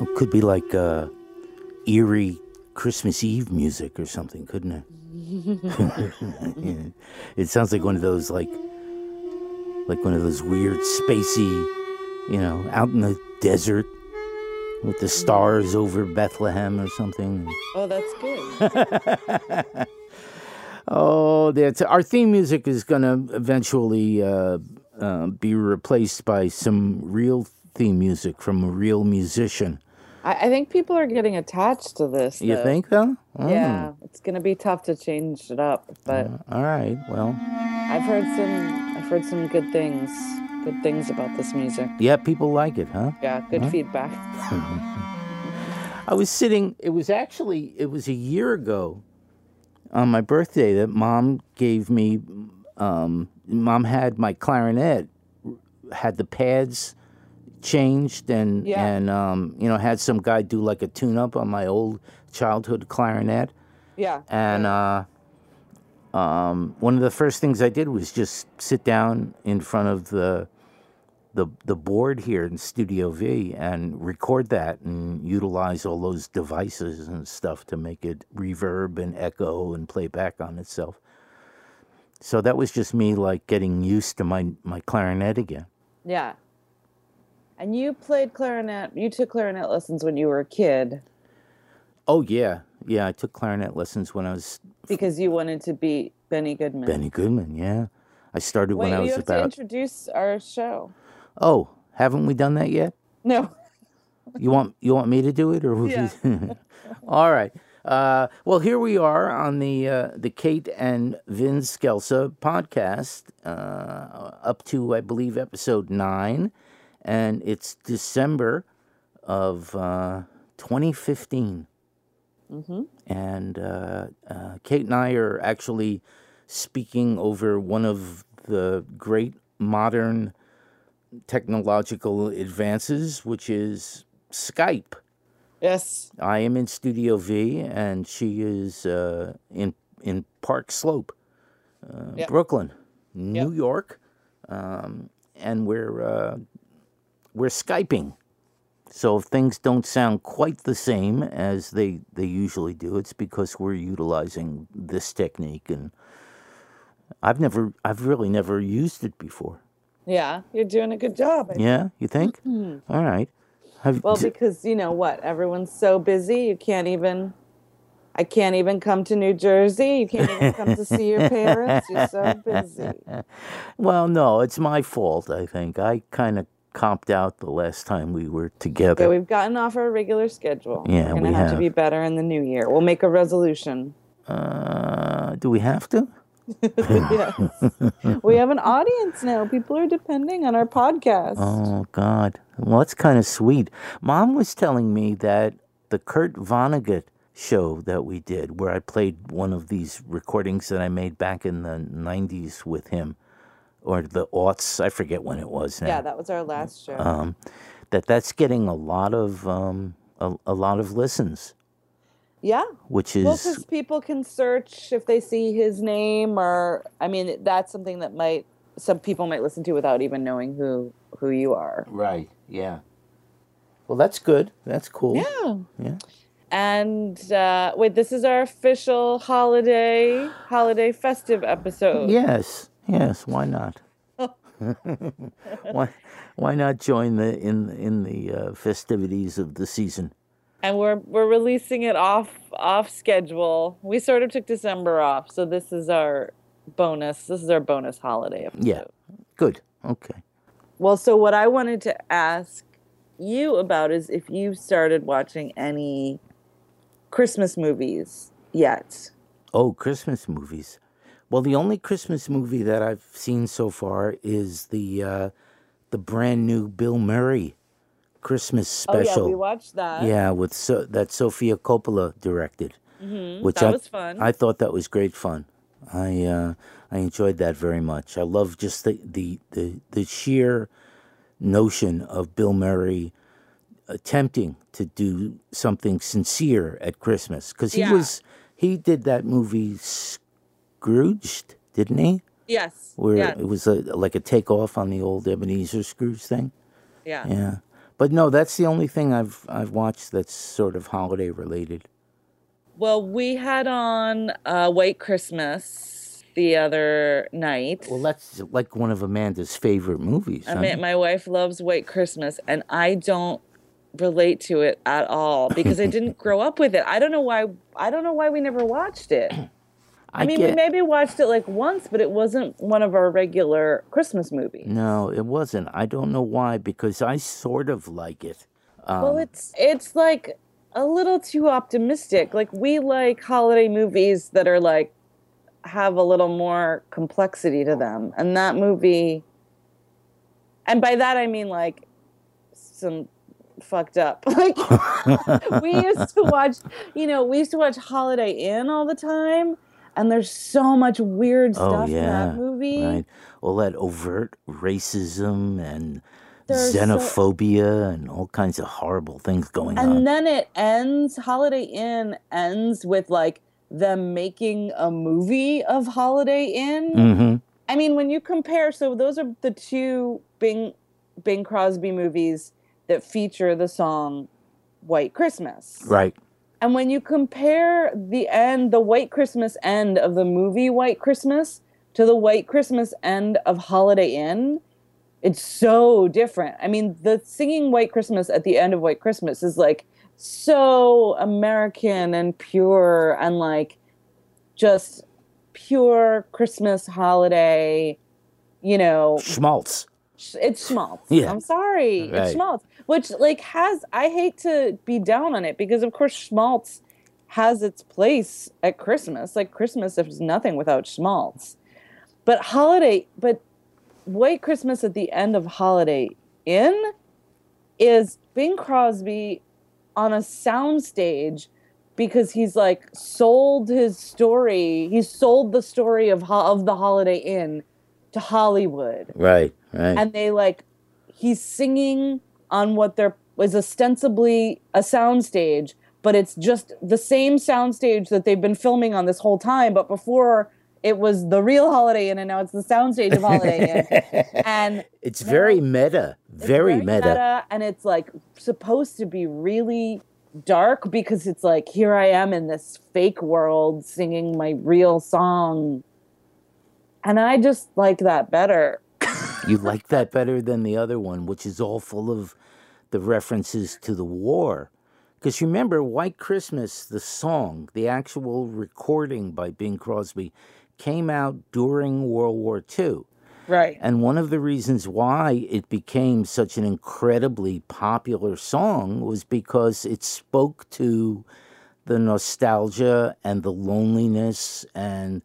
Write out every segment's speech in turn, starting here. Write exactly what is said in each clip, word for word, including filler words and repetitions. It could be like uh, eerie Christmas Eve music or something, couldn't it? It sounds like one of those, like, like one of those weird spacey, you know, out in the desert with the stars over Bethlehem or something. Oh, that's good. Oh, that's our theme music is going to eventually uh, uh, be replaced by some real theme music from a real musician. I, I think people are getting attached to this. You though. think, though? Oh. Yeah, it's going to be tough to change it up. But uh, all right, well, I've heard some. I've heard some good things. Good things about this music. Yeah, people like it, huh? Yeah, good huh? feedback. I was sitting. It was actually. It was a year ago. On my birthday, that mom gave me, um, mom had my clarinet, had the pads changed, and yeah. and um, you know, had some guy do like a tune-up on my old childhood clarinet. Yeah. And uh, um, one of the first things I did was just sit down in front of the the the board here in Studio V and record that and utilize all those devices and stuff to make it reverb and echo and play back on itself. So that was just me, like, getting used to my, my clarinet again. Yeah. And you played clarinet, you took clarinet lessons when you were a kid. Oh, yeah. Yeah, I took clarinet lessons when I was... Because you wanted to be Benny Goodman. Benny Goodman, yeah. I started Wait, when I was about... Wait, you have to introduce our show. Oh, haven't we done that yet? No. You want you want me to do it, or yeah. you... All right. Uh, well, here we are on the uh, the Kate and Vin Scelsa podcast, uh, up to I believe episode nine, and it's December of uh, twenty fifteen. Mm-hmm. And uh, uh, Kate and I are actually speaking over one of the great modern technological advances, which is Skype. Yes. I am in Studio V, and she is uh, in in Park Slope, uh, yep. Brooklyn, New yep. York, um, and we're uh, we're Skyping. So if things don't sound quite the same as they they usually do, it's because we're utilizing this technique, and I've never I've really never used it before. Yeah, you're doing a good job. I yeah, think. You think? Mm-hmm. All right. Have, well, because, you know what? Everyone's so busy, you can't even... I can't even come to New Jersey. You can't even come to see your parents. You're so busy. Well, no, it's my fault, I think. I kind of comped out the last time we were together. So we've gotten off our regular schedule. Yeah, we're gonna we have. have to be better in the new year. We'll make a resolution. Uh, do we have to? Yes. We have an audience now. People are depending on our podcast. Oh, God. Well, that's kind of sweet. Mom was telling me that the Kurt Vonnegut show that we did, where I played one of these recordings that I made back in the nineties with him, or the aughts, I forget when it was now. Yeah, that was our last show. Um, that that's getting a lot of um, a, a lot of listens. Yeah, which is well, because people can search if they see his name, or I mean, that's something that might some people might listen to without even knowing who who you are. Right. Yeah. Well, that's good. That's cool. Yeah. Yeah. And uh, wait, this is our official holiday holiday festive episode. Yes. Yes. Why not? why Why not join the in in the uh, festivities of the season? And we're we're releasing it off off schedule. We sort of took December off, so this is our bonus. This is our bonus holiday episode. Yeah, good. Okay. Well, so what I wanted to ask you about is if you started watching any Christmas movies yet. Oh, Christmas movies. Well, the only Christmas movie that I've seen so far is the uh, the brand new Bill Murray Christmas special. Oh yeah, we watched that. Yeah, with so, that Sofia Coppola directed, mm-hmm. which that I, was fun. I thought that was great fun. I uh, I enjoyed that very much. I love just the the, the, the sheer notion of Bill Murray attempting to do something sincere at Christmas, because he yeah. was he did that movie Scrooged, didn't he? Yes. Where yeah. it was a, like a takeoff on the old Ebenezer Scrooge thing. Yeah. Yeah. But no, that's the only thing I've I've watched that's sort of holiday related. Well, we had on uh, White Christmas the other night. Well, that's like one of Amanda's favorite movies. I mean, my wife loves White Christmas, and I don't relate to it at all because I didn't grow up with it. I don't know why. I don't know why we never watched it. I, I mean, get... we maybe watched it like once, but it wasn't one of our regular Christmas movies. No, it wasn't. I don't know why, because I sort of like it. Um, well, it's it's like a little too optimistic. Like, we like holiday movies that are like, have a little more complexity to them. And that movie, and by that I mean like some fucked up. Like, we used to watch, you know, we used to watch Holiday Inn all the time. And there's so much weird stuff oh, yeah, in that movie. Right. All that overt racism and there's xenophobia so... and all kinds of horrible things going and on. And then it ends, Holiday Inn ends with like them making a movie of Holiday Inn. Mm-hmm. I mean, when you compare, so those are the two Bing, Bing Crosby movies that feature the song White Christmas. Right. And when you compare the end, the White Christmas end of the movie White Christmas to the White Christmas end of Holiday Inn, it's so different. I mean, the singing White Christmas at the end of White Christmas is like so American and pure and like just pure Christmas holiday, you know. Schmaltz. It's schmaltz. Yeah. I'm sorry. Right. It's schmaltz. Which, like, has... I hate to be down on it because, of course, schmaltz has its place at Christmas. Like, Christmas is nothing without schmaltz. But holiday... But White Christmas at the end of Holiday Inn is Bing Crosby on a soundstage because he's, like, sold his story. He sold the story of of the Holiday Inn to Hollywood. Right, right. And they, like... He's singing... on what there was ostensibly a soundstage, but it's just the same soundstage that they've been filming on this whole time. But before it was the real Holiday Inn, and now it's the soundstage of Holiday Inn. And it's very meta, very, very meta. meta. And it's like supposed to be really dark because it's like, here I am in this fake world singing my real song. And I just like that better. You like that better than the other one, which is all full of the references to the war. Because remember, White Christmas, the song, the actual recording by Bing Crosby, came out during World War Two. Right. And one of the reasons why it became such an incredibly popular song was because it spoke to the nostalgia and the loneliness and...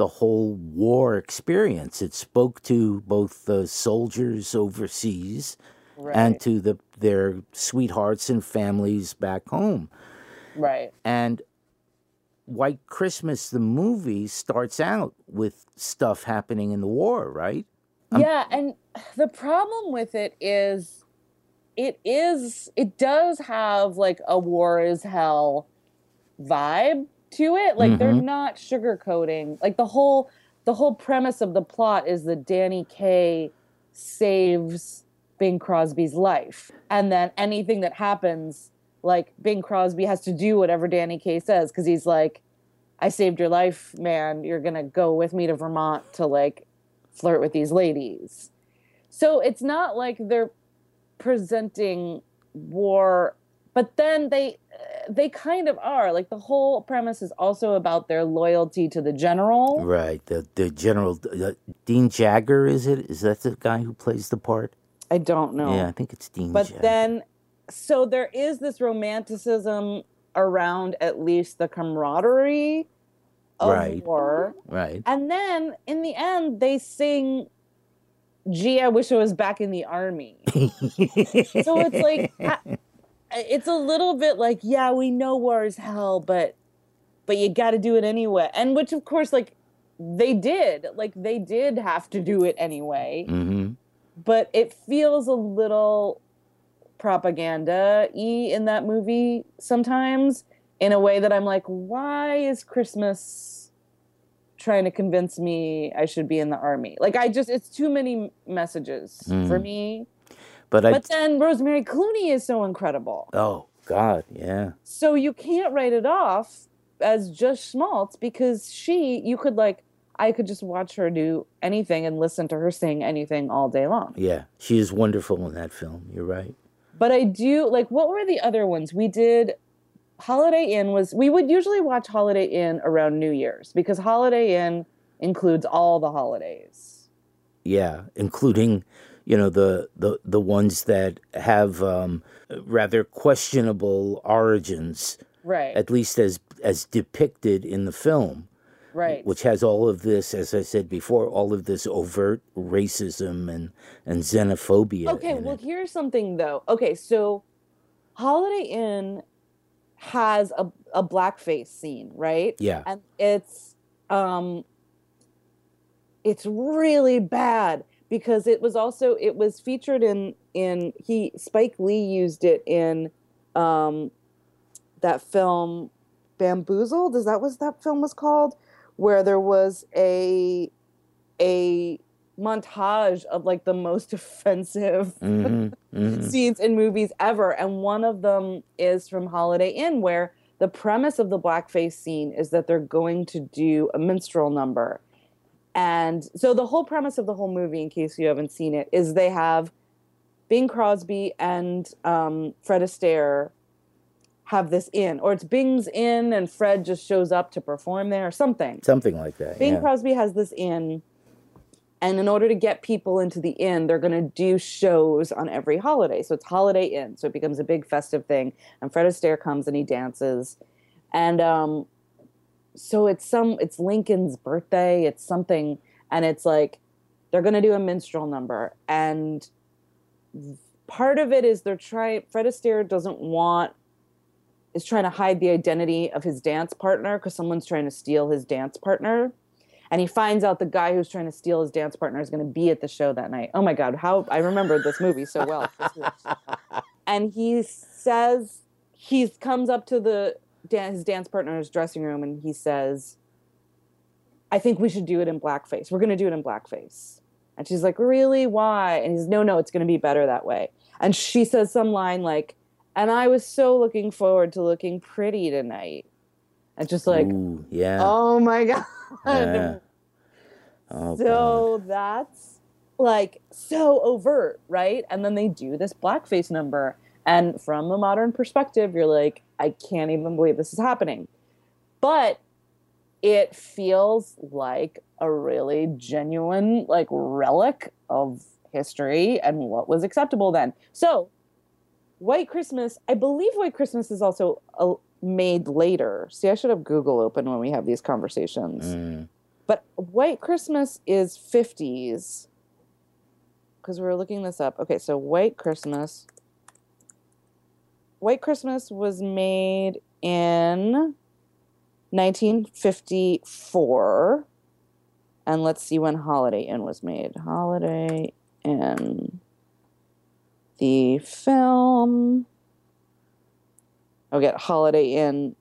the whole war experience. It spoke to both the soldiers overseas right. and to the their sweethearts and families back home. Right. And White Christmas, the movie, starts out with stuff happening in the war, right? I'm... Yeah, and the problem with it is it is it does have like a war is hell vibe to it. Like, mm-hmm. they're not sugarcoating. Like, the whole the whole premise of the plot is that Danny Kaye saves Bing Crosby's life. And then anything that happens, like, Bing Crosby has to do whatever Danny Kaye says because he's like, I saved your life, man. You're going to go with me to Vermont to, like, flirt with these ladies. So it's not like they're presenting war... But then they they kind of are. Like, the whole premise is also about their loyalty to the general. Right. The the general, uh, Dean Jagger, is it? Is that the guy who plays the part? I don't know. Yeah, I think it's Dean Jagger. But then, so there is this romanticism around at least the camaraderie of right. war. Right. And then, in the end, they sing... Gee, I wish I was back in the army. So it's like... I, It's a little bit like, yeah, we know war is hell, but but you got to do it anyway. And which, of course, like, they did. Like, they did have to do it anyway. Mm-hmm. But it feels a little propaganda-y in that movie sometimes in a way that I'm like, why is Christmas trying to convince me I should be in the army? Like, I just, it's too many messages mm. for me. But, but I, then Rosemary Clooney is so incredible. Oh, God, yeah. So you can't write it off as just schmaltz because she, you could like, I could just watch her do anything and listen to her sing anything all day long. Yeah, she is wonderful in that film. You're right. But I do, like, what were the other ones? We did, Holiday Inn was, we would usually watch Holiday Inn around New Year's because Holiday Inn includes all the holidays. Yeah, including, you know, the the, the ones that have um, rather questionable origins. Right. At least as as depicted in the film. Right. Which has all of this, as I said before, all of this overt racism and, and xenophobia. Okay, well, it. Here's something, though. Okay, so Holiday Inn has a, a blackface scene, right? Yeah. And it's um, it's really bad because it was also, it was featured in, in he Spike Lee used it in um, that film Bamboozled. Is that what that film was called? Where there was a a montage of like the most offensive mm-hmm, mm-hmm. scenes in movies ever, and one of them is from Holiday Inn, where the premise of the blackface scene is that they're going to do a minstrel number, and so the whole premise of the whole movie, in case you haven't seen it, is they have Bing Crosby and um, Fred Astaire have this inn, or it's Bing's Inn and Fred just shows up to perform there or something. Something like that. Bing yeah. Crosby has this inn, and in order to get people into the inn, they're going to do shows on every holiday. So it's Holiday Inn. So it becomes a big festive thing, and Fred Astaire comes and he dances. And um, so it's some it's Lincoln's birthday, it's something, and it's like they're going to do a minstrel number, and part of it is they're trying Fred Astaire doesn't want is trying to hide the identity of his dance partner because someone's trying to steal his dance partner. And he finds out the guy who's trying to steal his dance partner is going to be at the show that night. Oh, my God, how I remembered this movie so well. And he says, he comes up to the his dance partner's dressing room and he says, I think we should do it in blackface. We're going to do it in blackface. And she's like, really, why? And he says, no, no, it's going to be better that way. And she says some line like, and I was so looking forward to looking pretty tonight. And just like, ooh, yeah. oh, my God. Yeah. Oh, so God. That's like so overt, right? And then they do this blackface number. And from a modern perspective, you're like, I can't even believe this is happening. But it feels like a really genuine, like, relic of history and what was acceptable then. So White Christmas, I believe White Christmas is also uh, made later. See, I should have Google open when we have these conversations. Mm. But White Christmas is fifties, because we were looking this up. Okay, so White Christmas. White Christmas was made in nineteen fifty-four. And let's see when Holiday Inn was made. Holiday Inn. The film. I'll get Holiday Inn,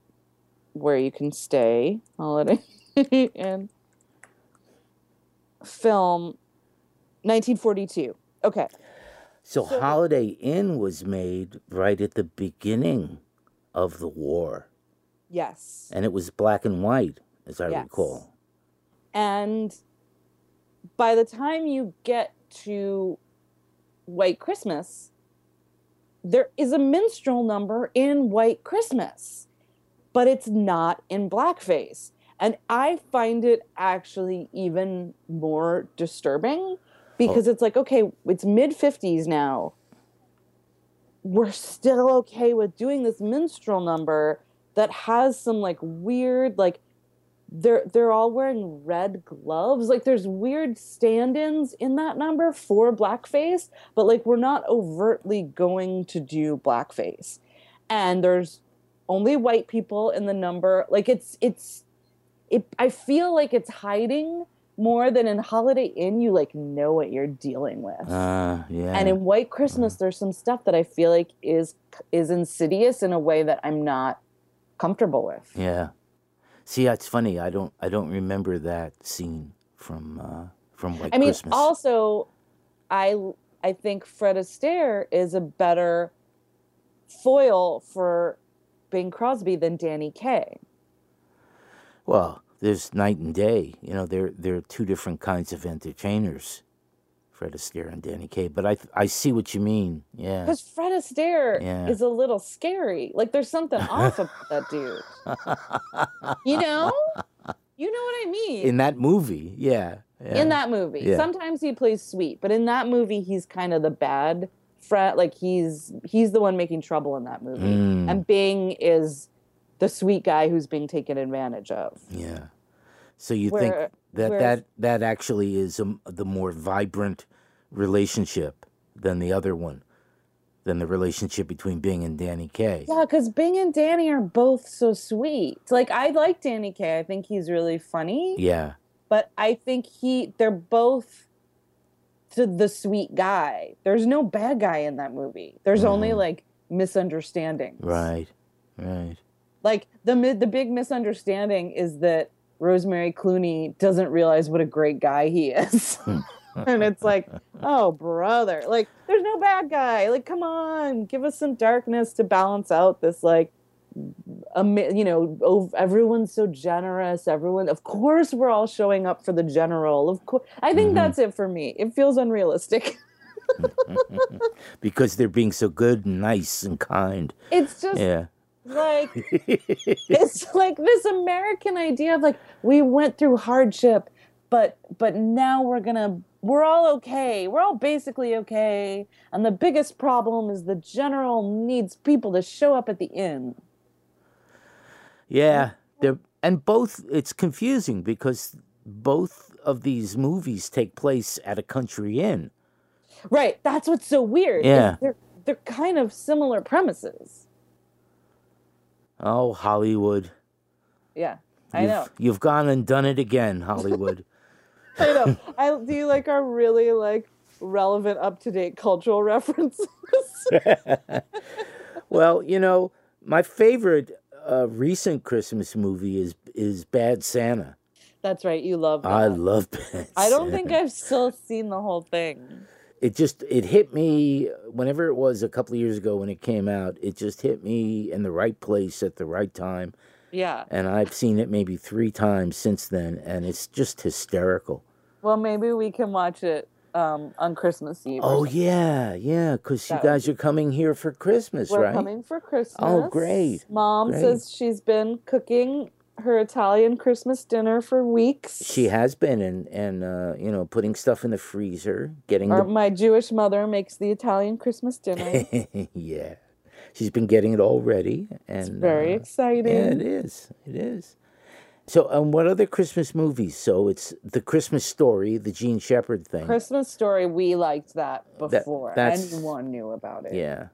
where you can stay. Holiday Inn. Film, nineteen forty-two. Okay. So, so Holiday Inn was made right at the beginning of the war. Yes. And it was black and white, as I yes. recall. And by the time you get to White Christmas, there is a minstrel number in White Christmas, but it's not in blackface. And I find it actually even more disturbing because oh. it's like, okay, it's mid-fifties now. We're still okay with doing this minstrel number that has some like weird, like they're, they're all wearing red gloves. Like there's weird stand-ins in that number for blackface, but like we're not overtly going to do blackface. And there's only white people in the number. Like it's, it's, it, I feel like it's hiding more than in Holiday Inn. You like know what you're dealing with. Uh, yeah. And in White Christmas, there's some stuff that I feel like is, is insidious in a way that I'm not comfortable with. Yeah. See, it's funny. I don't. I don't remember that scene from uh, from White Christmas. I mean, also, I I think Fred Astaire is a better foil for Bing Crosby than Danny Kaye. Well, there's night and day. You know, there there are two different kinds of entertainers, Fred Astaire and Danny Kaye. But I I see what you mean. Yeah, because Fred Astaire yeah. is a little scary. Like there's something off about that dude. You know, you know what I mean. In that movie, yeah. yeah. In that movie, yeah. Sometimes he plays sweet, but in that movie, he's kind of the bad Fred. Like he's he's the one making trouble in that movie, mm. and Bing is the sweet guy who's being taken advantage of. Yeah. So you where, think that, where, that that actually is a, the more vibrant relationship than the other one, than the relationship between Bing and Danny Kaye. Yeah, because Bing and Danny are both so sweet. Like, I like Danny Kaye. I think he's really funny. Yeah. But I think he they're both to the sweet guy. There's no bad guy in that movie. There's mm. only, like, misunderstandings. Right, right. Like, the mid, the big misunderstanding is that Rosemary Clooney doesn't realize what a great guy he is. And it's like, oh, brother. Like, there's no bad guy. Like, come on. Give us some darkness to balance out this, like, um, you know, oh, everyone's so generous. Everyone, of course, we're all showing up for the general. Of course. I think mm-hmm. that's it for me. It feels unrealistic. Because they're being so good and nice and kind. It's just... yeah. Like, it's like this American idea of like, we went through hardship, but but now we're gonna, we're all okay. We're all basically okay. And the biggest problem is the general needs people to show up at the inn. Yeah. They're, and both, it's confusing because both of these movies take place at a country inn. Right. That's what's so weird. Yeah. They're, they're kind of similar premises. Oh, Hollywood. Yeah, I you've, know. You've gone and done it again, Hollywood. I know. I, do you like our really, like, relevant, up-to-date cultural references? Well, you know, my favorite uh, recent Christmas movie is is Bad Santa. That's right. You love that. I love Bad Santa. I don't think I've still seen the whole thing. It just, it hit me, whenever it was a couple of years ago when it came out, it just hit me in the right place at the right time. Yeah. And I've seen it maybe three times since then, and it's just hysterical. Well, maybe we can watch it um, on Christmas Eve. Oh, yeah, yeah, because you guys are coming here for Christmas, right? We're coming for Christmas. Oh, great. Mom great. says she's been cooking her Italian Christmas dinner for weeks. She has been, and, and uh, you know, putting stuff in the freezer, getting... Or the... my Jewish mother makes the Italian Christmas dinner. Yeah. She's been getting it all ready. And, it's very uh, exciting. Yeah, it is. It is. So, and um, what other Christmas movies? So it's The Christmas Story, the Gene Shepherd thing. Christmas Story, we liked that before. That, anyone knew about it. Yeah.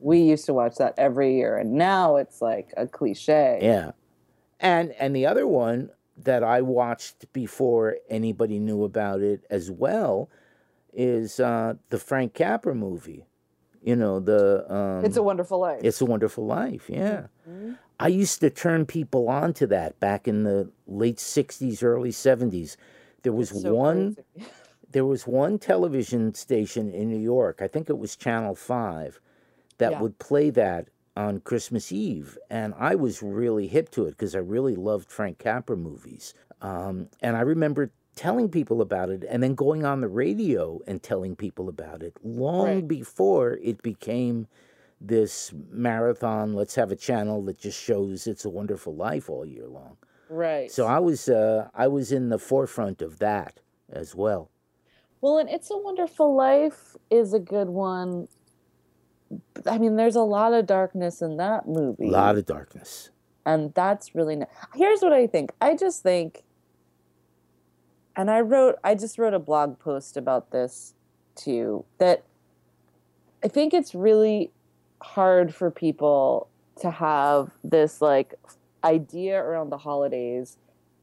We used to watch that every year, and now it's like a cliche. Yeah. And and the other one that I watched before anybody knew about it as well is uh, the Frank Capra movie. You know, the... Um, It's a Wonderful Life. It's a Wonderful Life, yeah. Mm-hmm. I used to turn people on to that back in the late sixties, early seventies. There was so one there was one television station in New York, I think it was Channel five, that yeah. would play that on Christmas Eve, and I was really hip to it because I really loved Frank Capra movies. Um, and I remember telling people about it and then going on the radio and telling people about it long right. before it became this marathon, let's have a channel that just shows It's a Wonderful Life all year long. Right. So I was, uh, I was in the forefront of that as well. Well, and It's a Wonderful Life is a good one. I mean, there's a lot of darkness in that movie. A lot of darkness. And that's really... No- Here's what I think. I just think... And I wrote... I just wrote a blog post about this, too, that I think it's really hard for people to have this, like, idea around the holidays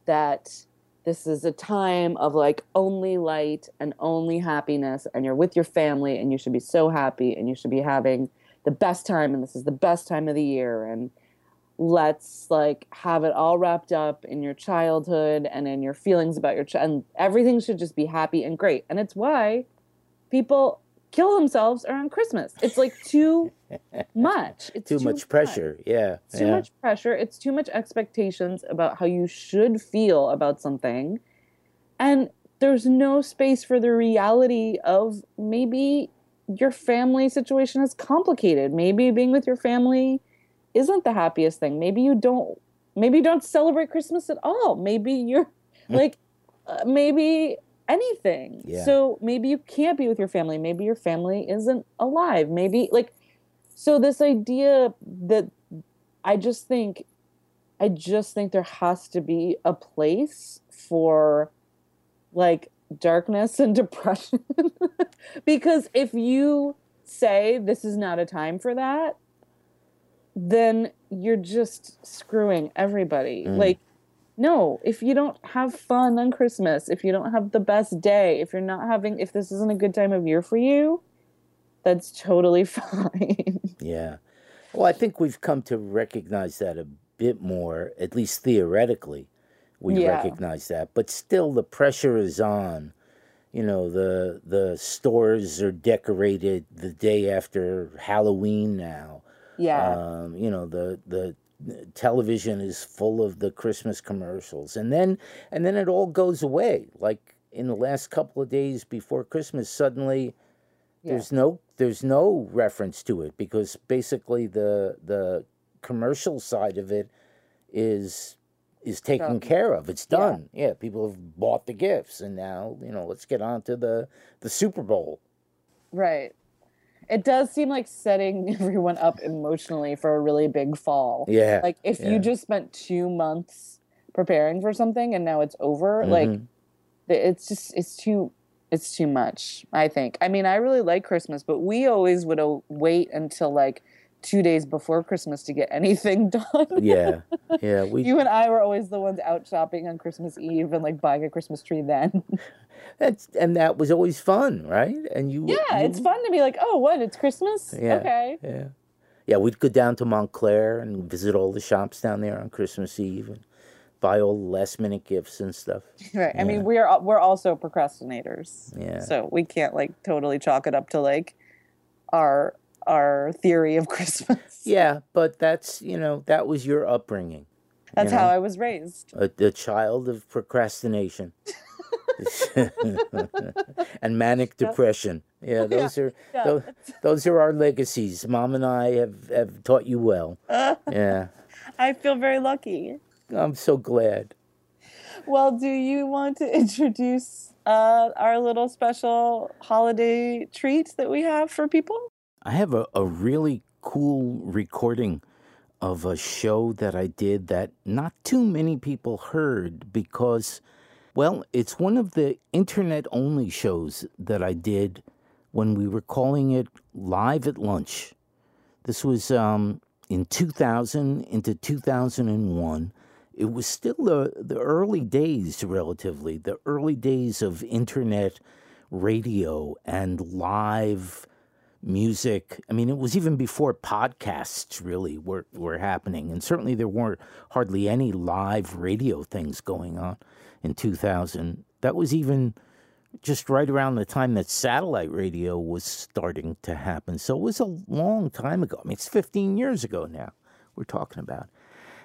that this is a time of, like, only light and only happiness, and you're with your family, and you should be so happy, and you should be having the best time, and this is the best time of the year, and let's, like, have it all wrapped up in your childhood and in your feelings about your child, and everything should just be happy and great. And it's why people kill themselves around Christmas. It's like too much. It's too, too much, much pressure. Yeah. It's too yeah. much pressure. It's too much expectations about how you should feel about something. And there's no space for the reality of maybe your family situation is complicated. Maybe being with your family isn't the happiest thing. Maybe you don't, maybe you don't celebrate Christmas at all. Maybe you're like, uh, maybe anything. Yeah. So maybe you can't be with your family. Maybe your family isn't alive. Maybe like, so this idea that I just think, I just think there has to be a place for like darkness and depression, because if you say this is not a time for that, then you're just screwing everybody. Mm. Like, no, if you don't have fun on Christmas, if you don't have the best day, if you're not having, if this isn't a good time of year for you, that's totally fine. Yeah. Well, I think we've come to recognize that a bit more, at least theoretically, we yeah. recognize that. But still the pressure is on. You know, the the stores are decorated the day after Halloween now. Yeah. Um, you know, the the television is full of the Christmas commercials. And then and then it all goes away. Like in the last couple of days before Christmas, suddenly yeah. there's no there's no reference to it, because basically the the commercial side of it is is taken done. care of. It's done. Yeah. yeah, people have bought the gifts, and now, you know, let's get on to the the Super Bowl. Right. It does seem like setting everyone up emotionally for a really big fall. Yeah. Like, if yeah. you just spent two months preparing for something and now it's over, mm-hmm. like, it's just, it's too, it's too much, I think. I mean, I really like Christmas, but we always would wait until, like, two days before Christmas to get anything done. Yeah. Yeah. We, you and I were always the ones out shopping on Christmas Eve and, like, buying a Christmas tree then. That's, and that was always fun, right? And you Yeah, you, it's fun to be like, oh, what, it's Christmas? Yeah, okay. Yeah. Yeah, we'd go down to Montclair and visit all the shops down there on Christmas Eve and buy all the last minute gifts and stuff. Right. Yeah. I mean, we are we're also procrastinators. Yeah. So we can't like totally chalk it up to like our our theory of Christmas. Yeah, but that's, you know, that was your upbringing. That's you know? how I was raised. A, a child of procrastination. And manic depression. Yeah, those yeah, are yeah. Those, those are our legacies. Mom and I have, have taught you well. Uh, yeah. I feel very lucky. I'm so glad. Well, do you want to introduce uh, our little special holiday treat that we have for people? I have a, a really cool recording of a show that I did that not too many people heard because... Well, it's one of the internet-only shows that I did when we were calling it Live at Lunch. This was um, in two thousand into two thousand one. It was still the, the early days, relatively, the early days of internet radio and live music. I mean, it was even before podcasts really were, were happening, and certainly there weren't hardly any live radio things going on. In two thousand, that was even just right around the time that satellite radio was starting to happen. So it was a long time ago. I mean, it's fifteen years ago now we're talking about.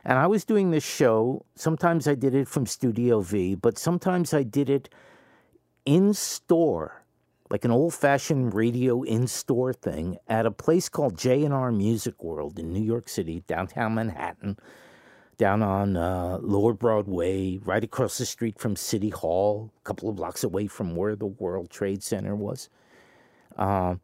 And I was doing this show. Sometimes I did it from Studio V, but sometimes I did it in-store, like an old-fashioned radio in-store thing at a place called J and R Music World in New York City, downtown Manhattan. Down on uh, Lower Broadway, right across the street from City Hall, a couple of blocks away from where the World Trade Center was. Uh,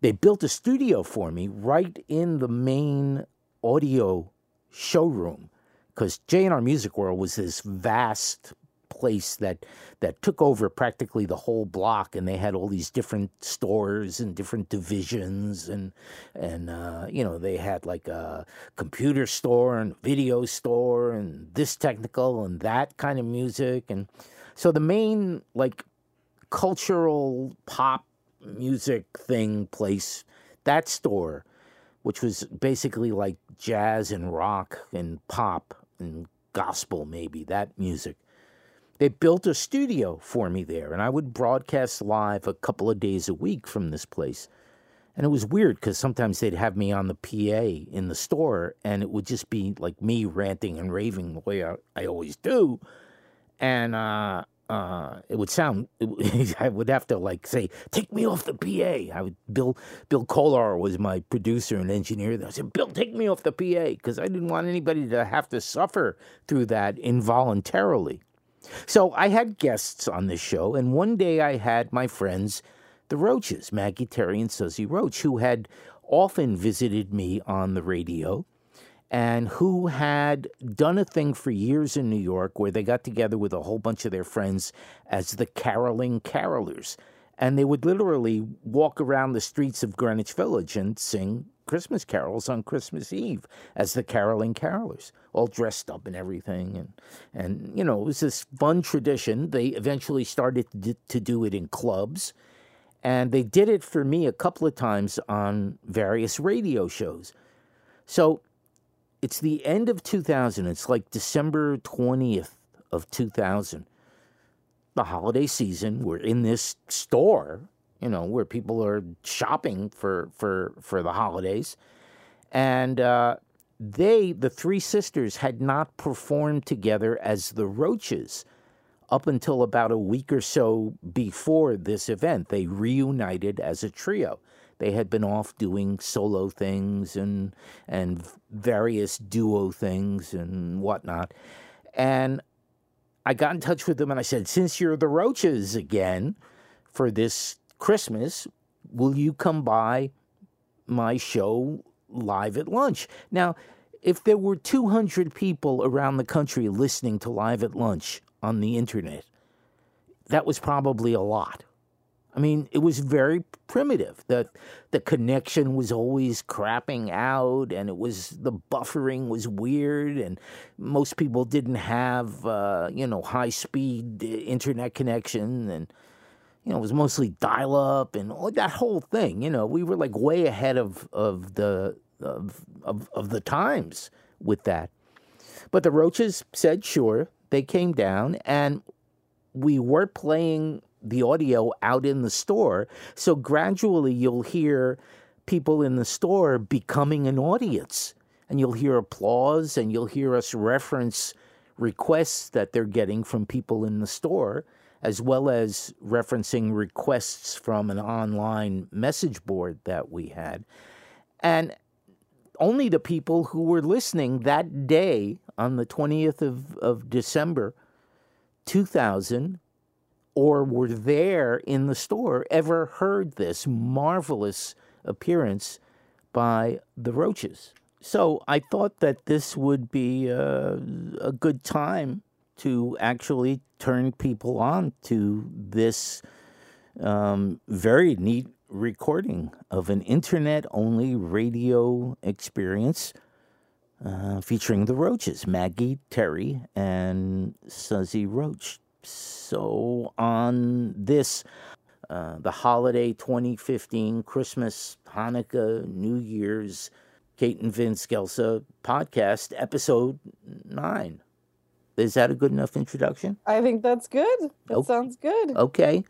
they built a studio for me right in the main audio showroom, because J and R Music World was this vast place that that took over practically the whole block, and they had all these different stores and different divisions, and and uh, you know, they had like a computer store and video store and this technical and that kind of music. And so the main like cultural pop music thing place, that store, which was basically like jazz and rock and pop and gospel, maybe that music. They built a studio for me there, and I would broadcast live a couple of days a week from this place. And it was weird because sometimes they'd have me on the P A in the store, and it would just be like me ranting and raving the way I, I always do. And uh, uh, it would sound, it, I would have to like say, take me off the P A. I would, Bill, Bill Kolar was my producer and engineer. I said, Bill, take me off the P A, because I didn't want anybody to have to suffer through that involuntarily. So I had guests on this show, and one day I had my friends, the Roaches, Maggie, Terry, and Suzzy Roche, who had often visited me on the radio and who had done a thing for years in New York where they got together with a whole bunch of their friends as the Caroling Carolers. And they would literally walk around the streets of Greenwich Village and sing Christmas carols on Christmas Eve as the Caroling Carolers, all dressed up and everything. And, and you know, it was this fun tradition. They eventually started to do it in clubs, and they did it for me a couple of times on various radio shows. So it's the end of two thousand. It's like December twentieth of two thousand. The holiday season, we're in this store, you know, where people are shopping for for, for the holidays. And uh, they, the three sisters, had not performed together as the Roaches up until about a week or so before this event. They reunited as a trio. They had been off doing solo things and and various duo things and whatnot. And I got in touch with them and I said, since you're the Roaches again for this Christmas, will you come by my show Live at Lunch? Now, if there were two hundred people around the country listening to Live at Lunch on the internet, that was probably a lot. I mean, it was very primitive. The, the connection was always crapping out, and it was, the buffering was weird, and most people didn't have, uh, you know, high-speed internet connection, and you know, it was mostly dial-up and all that whole thing. You know, we were like way ahead of of the of, of of the times with that. But the Roaches said, sure. They came down, and we were playing the audio out in the store. So gradually, you'll hear people in the store becoming an audience, and you'll hear applause, and you'll hear us reference requests that they're getting from people in the store, as well as referencing requests from an online message board that we had. And only the people who were listening that day on the twentieth of, of December, two thousand, or were there in the store ever heard this marvelous appearance by the Roaches. So I thought that this would be a, a good time to actually turn people on to this um, very neat recording of an internet-only radio experience uh, featuring the Roaches, Maggie, Terry, and Suzzy Roche. So on this, uh, the holiday twenty fifteen, Christmas, Hanukkah, New Year's, Kate and Vin Scelsa podcast, episode nine. Is that a good enough introduction? I think that's good. That okay. Sounds good. Okay.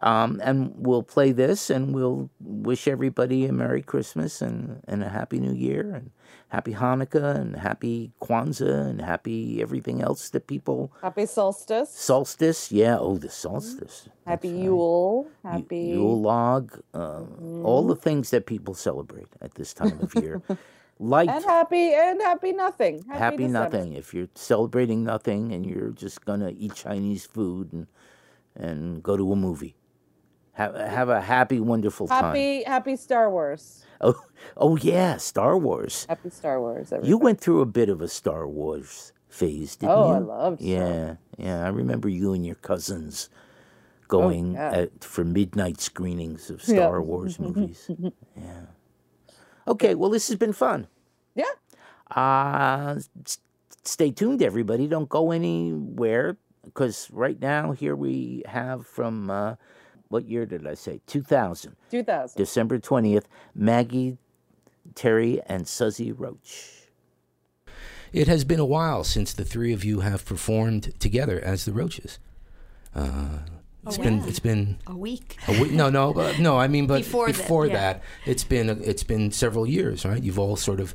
Um, and we'll play this, and we'll wish everybody a Merry Christmas and, and a Happy New Year, and Happy Hanukkah, and Happy Kwanzaa, and Happy everything else that people... Happy Solstice. Solstice, yeah. Oh, the Solstice. Mm-hmm. Happy right. Yule. Happy... Y- Yule log. Uh, mm-hmm. All the things that people celebrate at this time of year. Like, and happy and happy nothing. Happy, happy nothing. If you're celebrating nothing and you're just going to eat Chinese food and and go to a movie. Have, have a happy, wonderful happy, time. Happy happy Star Wars. Oh, oh yeah, Star Wars. Happy Star Wars. Everybody. You went through a bit of a Star Wars phase, didn't oh, you? Oh, I loved it. Yeah, yeah. I remember you and your cousins going oh, yeah. at, for midnight screenings of Star yeah. Wars movies. Yeah. Okay, well, this has been fun. Yeah. Uh, s- stay tuned, everybody. Don't go anywhere, because right now here we have from, uh, what year did I say? two thousand. two thousand. December twentieth, Maggie, Terry, and Suzzy Roche. It has been a while since the three of you have performed together as the Roaches. Uh, it's oh, been yeah. it's been a week. A week? No, no, uh, no. I mean, but before, before the, that, yeah. it's been it's been several years, right? You've all sort of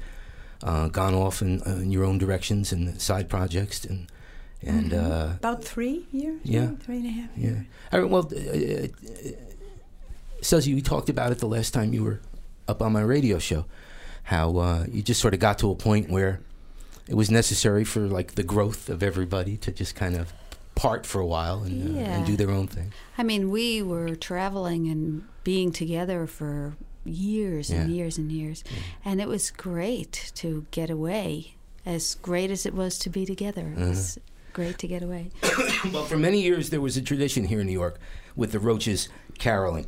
uh, gone off in, uh, in your own directions and side projects and. And mm-hmm. uh, about three years, yeah, maybe? three and a half years. Yeah. I mean, well, uh, Suzzy, we talked about it the last time you were up on my radio show, how uh, you just sort of got to a point where it was necessary for like the growth of everybody to just kind of part for a while and, yeah. uh, and do their own thing. I mean, we were traveling and being together for years yeah. and years and years, yeah. and it was great to get away. As great as it was to be together, it uh-huh. was. Great to get away. Well, for many years, there was a tradition here in New York with the Roches caroling,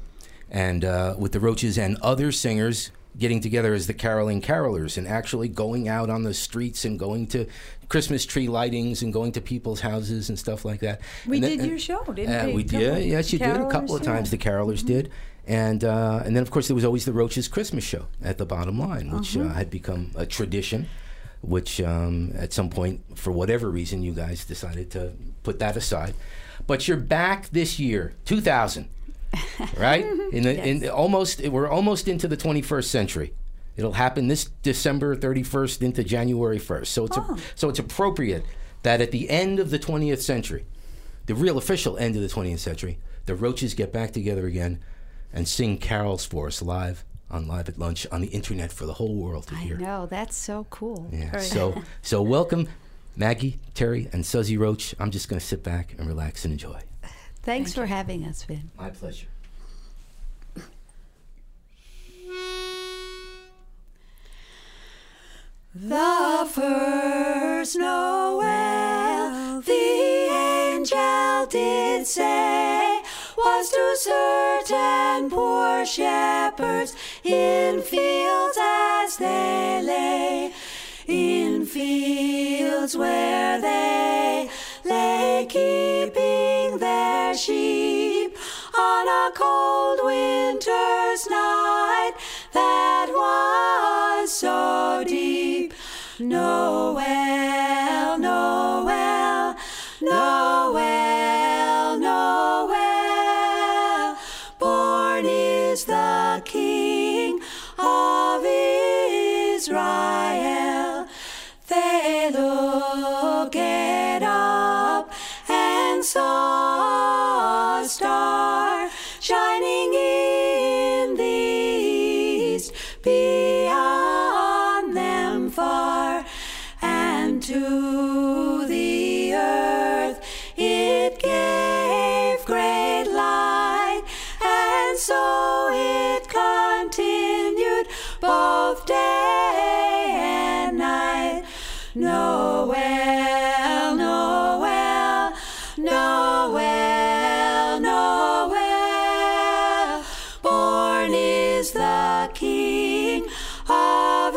and uh, with the Roches and other singers getting together as the Caroling Carolers and actually going out on the streets and going to Christmas tree lightings and going to people's houses and stuff like that. We and did then, your show, didn't uh, we? We did. Yes, you did a couple of times. Yeah. The Carolers mm-hmm. did. And uh, and then, of course, there was always the Roches Christmas show at the Bottom Line, which uh-huh. uh, had become a tradition. Which um, at some point, for whatever reason, you guys decided to put that aside. But you're back this year, two thousand, right? In, the, yes. in almost, we're almost into the twenty-first century. It'll happen this December thirty-first into January first. So it's oh. a, so it's appropriate that at the end of the twentieth century, the real official end of the twentieth century, the Roches get back together again and sing carols for us live. On Live at Lunch, on the internet for the whole world to hear. I know, that's so cool. Yeah. Right. So, so welcome, Maggie, Terry, and Suzzy Roche. I'm just going to sit back and relax and enjoy. Thanks Thank for you. having us, Vin. My pleasure. The first Noel, the angel did say, was to certain poor shepherds in fields as they lay, in fields where they lay keeping their sheep on a cold winter's night that was so deep. Noel, Noel, Noel, Noel. The King of Israel. They looked up and saw a star shining in the east, beyond them far, and to the earth it gave great light, and so both day and night. Noel, Noel, Noel, Noel, born is the King of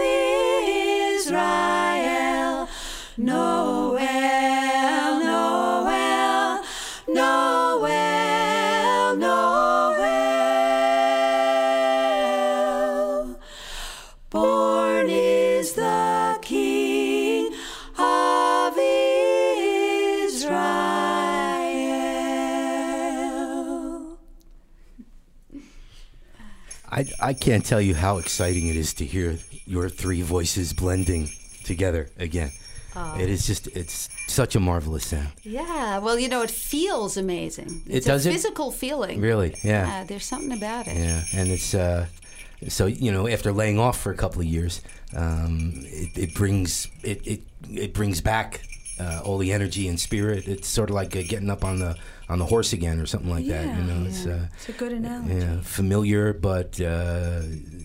Israel. Noel, Noel, Noel, Noel. I, I can't tell you how exciting it is to hear your three voices blending together again. Oh. It is just, it's such a marvelous sound. Yeah, well, you know, it feels amazing. It's it does a physical it? feeling. Really, yeah. yeah. There's something about it. Yeah, and it's, uh, so, you know, after laying off for a couple of years, um, it, it brings it, it, it brings back uh, all the energy and spirit. It's sort of like uh, getting up on the... on the horse again or something like yeah, that, you know. Yeah. It's, uh, it's a good analogy. Yeah, familiar but uh,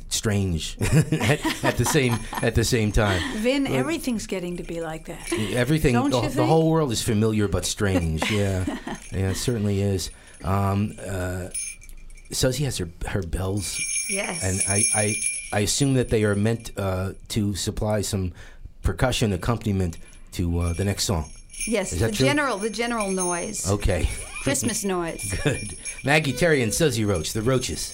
strange at, at the same at the same time. Vin, but everything's getting to be like that. Everything, Don't the, you the think? whole world is familiar but strange. Yeah, yeah, it certainly is. Um, uh, Suzzy has her her bells. Yes. And I I, I assume that they are meant uh, to supply some percussion accompaniment to uh, the next song. Yes, the true? general the general noise. Okay. Christmas noise. Good. Maggie, Terry, and Suzzy Roche, the Roches.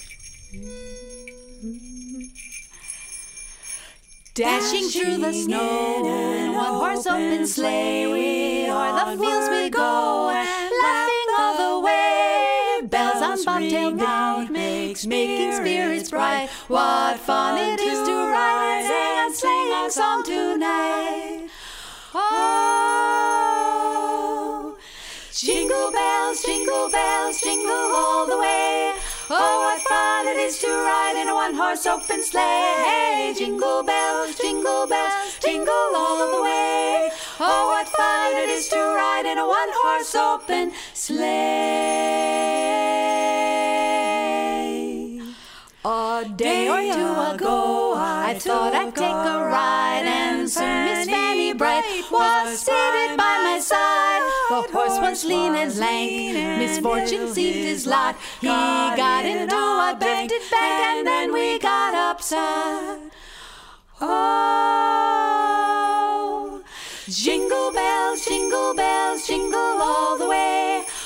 Dashing through the snow in an one horse open sleigh, we o'er the fields we go, laughing all the way. What fun it is to ride and sing and sing a song tonight. Oh, jingle bells, jingle bells, jingle all the way. Oh, what fun it is to ride in a one-horse open sleigh. Jingle bells, jingle bells, jingle all the way. Oh, what fun it is to ride in a one-horse open sleigh. A day or two ago, I thought I'd take a ride, and soon Miss Fanny Bright was seated by my side. The horse was lean and lank, misfortune seemed his lot. He got into a dented bank, and then we got upset. Oh, jingle bells, jingle bells, jingle all the way.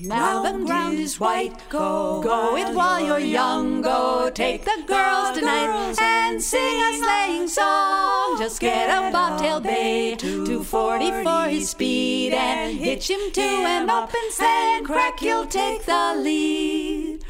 Now the ground is white, go, go it while you're young. Go take the girls tonight and sing a sleighing song. Just get a bobtail bay, two forty for his speed, and hitch him to an open sleigh, and crack, he'll take the lead.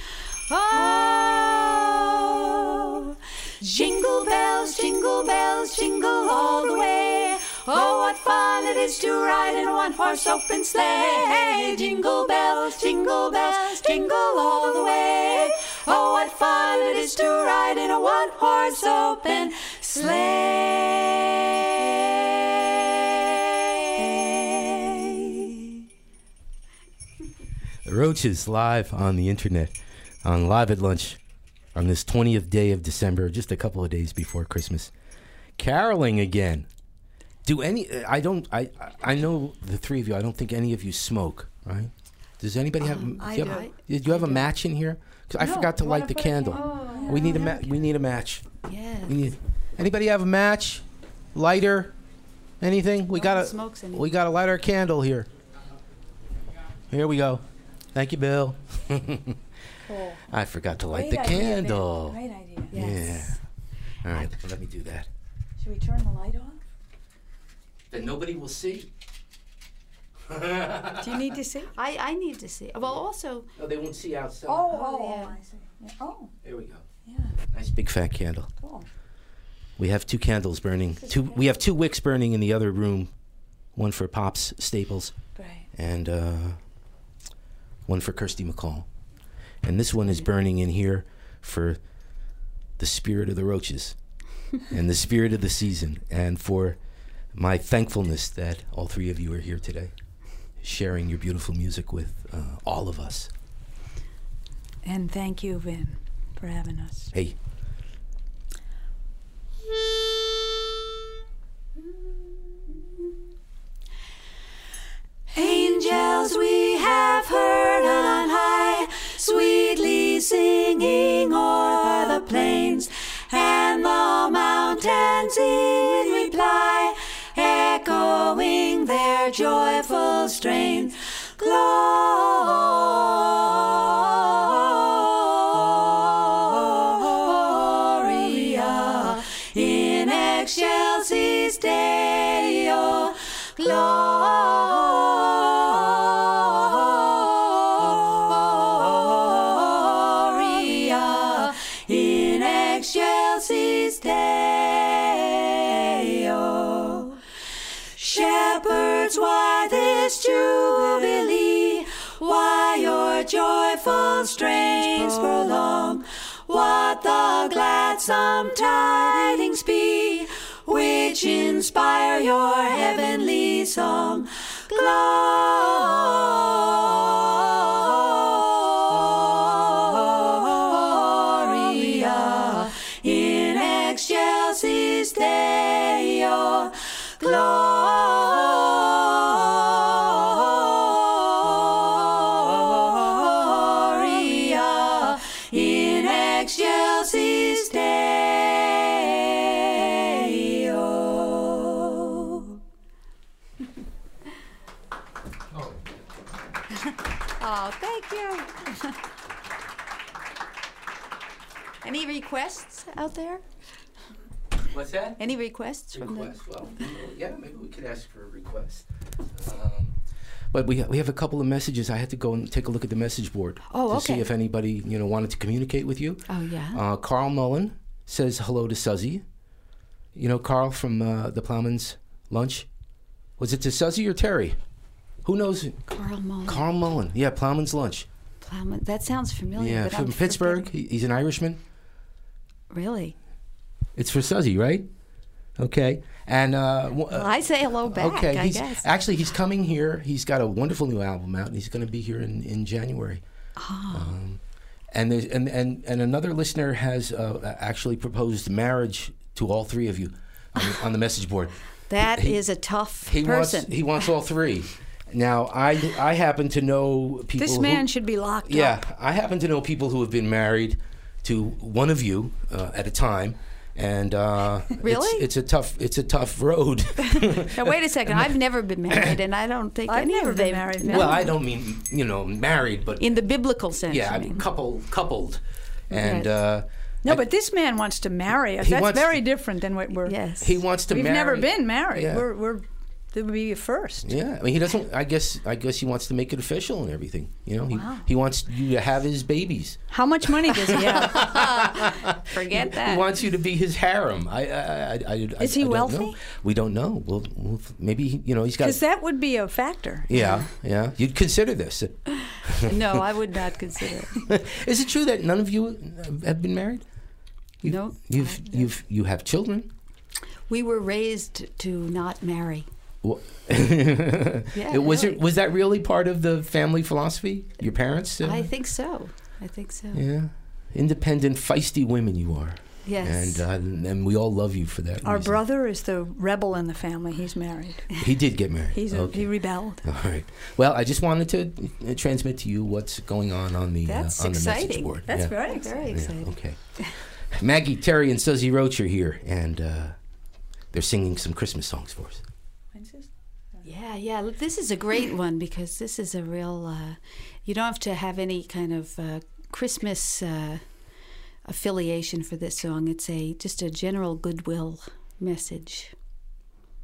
Oh, jingle bells, jingle bells, jingle all the way. Oh, what fun it is to ride in a one-horse open sleigh. Jingle bells, jingle bells, jingle all the way. Oh, what fun it is to ride in a one-horse open sleigh. The Roaches live on the internet, on Live at Lunch, on this twentieth day of December, just a couple of days before Christmas. Caroling again. Do any, I don't, I I know the three of you, I don't think any of you smoke, right? Does anybody have, um, do I you do. have a, do you have a match in here? Because no, I forgot to light the candle. Oh, yeah. We need a ma- we need a match. Yeah. We need, anybody have a match? Lighter? Anything? We no got a, we got to light our candle here. Here we go. Thank you, Bill. Cool. I forgot to light Great the idea, candle. Bill. Great idea. Yes. Yeah. All right, let me do that. Should we turn the light on? That nobody will see. Do you need to see? I, I need to see. Well, also... Oh, they won't see outside. Oh, oh, oh yeah. I see. Yeah. Oh. There we go. Yeah. Nice big fat candle. Cool. We have two candles burning. Two. We have two wicks burning in the other room. One for Pop's Staples. Right. And uh, one for Kirsty McCall. And this one is burning in here for the spirit of the Roaches and the spirit of the season and for... my thankfulness that all three of you are here today, sharing your beautiful music with uh, all of us. And thank you, Vin, for having us. Hey. Angels we have heard on high, sweetly singing o'er the plains, and the mountains in reply, echoing their joyful strains. Gloria in excelsis Deo. Gloria in excelsis Deo. Shepherds, why this jubilee? Why your joyful strains prolong? What the gladsome tidings be, which inspire your heavenly song? Gloria in excelsis Deo. Gloria in excelsis Deo. Oh. Oh, thank you. Any requests out there? What's that? Any requests? Requests? Well, yeah, maybe we could ask for a request. Um, but we we have a couple of messages. I had to go and take a look at the message board oh, to okay. see if anybody you know wanted to communicate with you. Oh yeah. Uh, Carl Mullen says hello to Suzzy. You know Carl from uh, the Plowman's Lunch. Was it to Suzzy or Terry? Who knows? Carl Mullen. Carl Mullen. Yeah, Plowman's Lunch. Plowman. That sounds familiar. Yeah, but from I'm Pittsburgh. Forgetting. He's an Irishman. Really? It's for Suzzy, right? Okay. And uh, well, I say hello back. Okay. He's, I guess. Actually, he's coming here. He's got a wonderful new album out, and he's going to be here in, in January. Oh. Um, and, there's, and and and another listener has uh, actually proposed marriage to all three of you on, on the message board. That he, is a tough he person. Wants, he wants all three. Now, I I happen to know people. This man who, should be locked yeah, up. Yeah, I happen to know people who have been married to one of you uh, at a time. And uh, really? it's, it's a tough, it's a tough road. Now wait a second, I've never been married, and I don't think I've never been married. No. Well, I don't mean you know married, but in the biblical sense. Yeah, I mean. couple, coupled, and. Right. Uh, No, I, but this man wants to marry us. That's wants, very different than what we're. Yes. He wants to. We've marry. We've never been married. Yeah. We're, we're. It would be a first. Yeah, I mean, he doesn't. I guess. I guess he wants to make it official and everything. You know, wow. he he wants you to have his babies. How much money does he have? Forget that. He wants you to be his harem. I. I. I. Is I, he I wealthy? Don't know. We don't know. We'll, we'll maybe you know he's got. Because that would be a factor. Yeah, yeah. You'd consider this. No, I would not consider it. Is it true that none of you have been married? You, no. You've you've you have children. We were raised to not marry. yeah, was really. it was that really part of the family philosophy? Your parents? Uh, I think so. I think so. Yeah, independent, feisty women you are. Yes, and uh, and we all love you for that. Our reason. brother is the rebel in the family. He's married. He did get married. He's a, okay. he rebelled. All right. Well, I just wanted to uh, transmit to you what's going on on the That's uh, on exciting. the message board. That's yeah. very very exciting. Yeah, okay. Maggie, Terry, and Suzzy Roche are here, and uh, they're singing some Christmas songs for us. Yeah, yeah. This is a great one because this is a real, uh, you don't have to have any kind of uh, Christmas uh, affiliation for this song. It's a just a general goodwill message.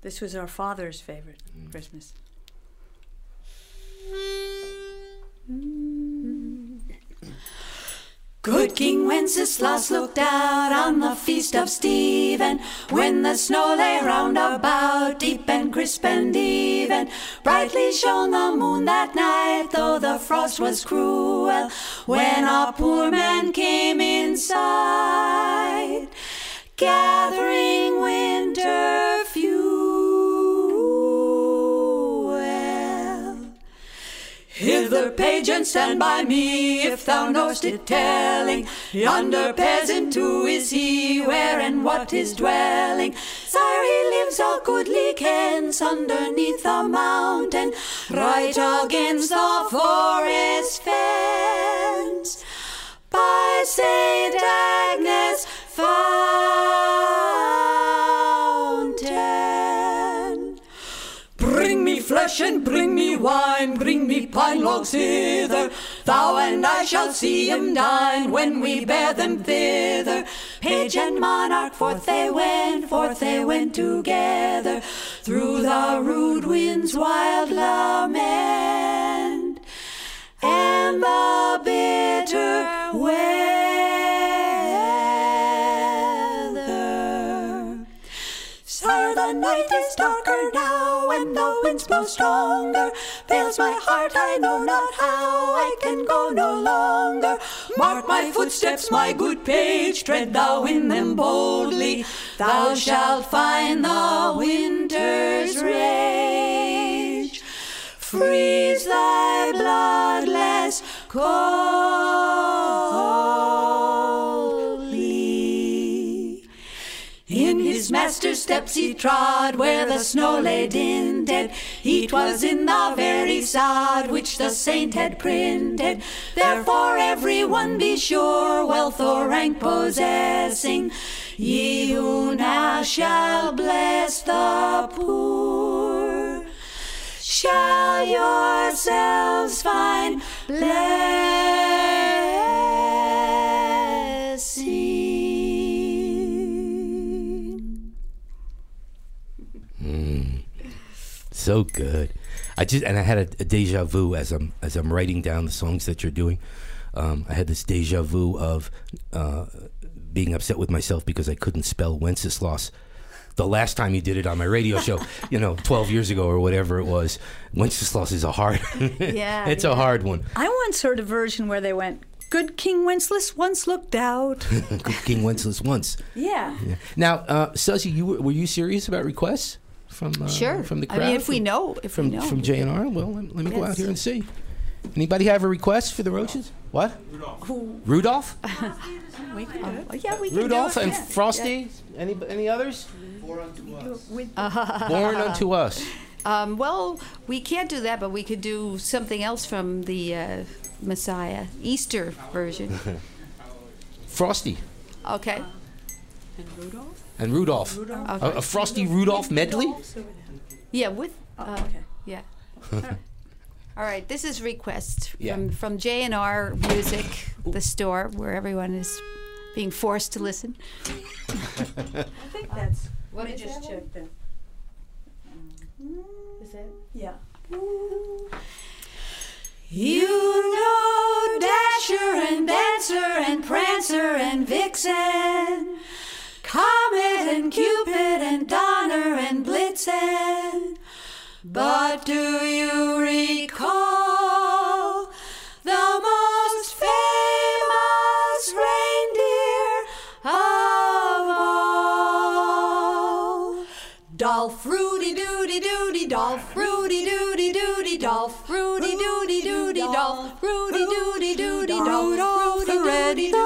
This was our father's favorite mm. Christmas. Mm. Good King Wenceslas looked out on the feast of Stephen, when the snow lay round about, deep and crisp and even. Brightly shone the moon that night, though the frost was cruel, when our poor man came inside, gathering winter fuel. Hither, pageant, stand by me, if thou know'st it telling. Yonder peasant, who is he, where and what is dwelling? Sire, he lives all goodly kens underneath a mountain, right against the forest fence, by Saint Agnes' fountain. Bring me flesh and bring me wine, bring me pine logs hither. Thou and I shall see him dine when we bear them thither. Page and monarch, forth they went, forth they went together, through the rude wind's wild lament and the bitter weather. Sire, the night is darker now, and the winds blow stronger. Fails my heart, I know not how, I can go no longer. Mark my footsteps, my good page, tread thou in them boldly. Thou shalt find the winter's rage freeze thy bloodless coldly. In his master's steps he trod, where the snow lay dinted. It was in the very sod which the saint had printed. Therefore everyone be sure, wealth or rank possessing, ye who now shall bless the poor, shall yourselves find blessing. Mm. So good. I just and I had a, a deja vu as I'm as I'm writing down the songs that you're doing. Um, I had this deja vu of uh, being upset with myself because I couldn't spell Wenceslas. The last time you did it on my radio show, you know, twelve years ago or whatever it was. Wenceslas is a hard. yeah, it's yeah. a hard one. I once heard a version where they went, "Good King Wenceslas once looked out." Good King Wenceslas once. Yeah. yeah. Now, uh, Suzzy, you were you serious about requests? From, uh, sure. From the crowd. I mean, if we know, if from, we know. From J and R, well, let, let me yes. go out here and see. Anybody have a request for the Roaches? What? Rudolph. Who? Rudolph? we can do it. Yeah, we can Rudolph do it. and yeah. Frosty. Yeah. Any any others? Born unto us. Uh, Born unto us. Um, well, we can't do that, but we could do something else from the uh, Messiah Easter version. Frosty. Okay. Uh, and Rudolph. And Rudolph, Rudolph. Okay. A, a Frosty Rudolph medley. Yeah, with uh, oh, okay, yeah. All right. All right, this is request from yeah. from J and R Music, Ooh. the store where everyone is being forced to listen. I think that's. Um, let me just check then. Is that? Yeah. Ooh. You know Dasher and Dancer and Prancer and Vixen. Comet and Cupid and Donner and Blitzen. But do you recall the most famous reindeer of all? Dolph Rudy Doody Doody, Dolph Rudy Doody Doody, Dolph Rudy Doody Doody, Dolph Rudy Doody Doody, Dolph Rudy Doody Doody.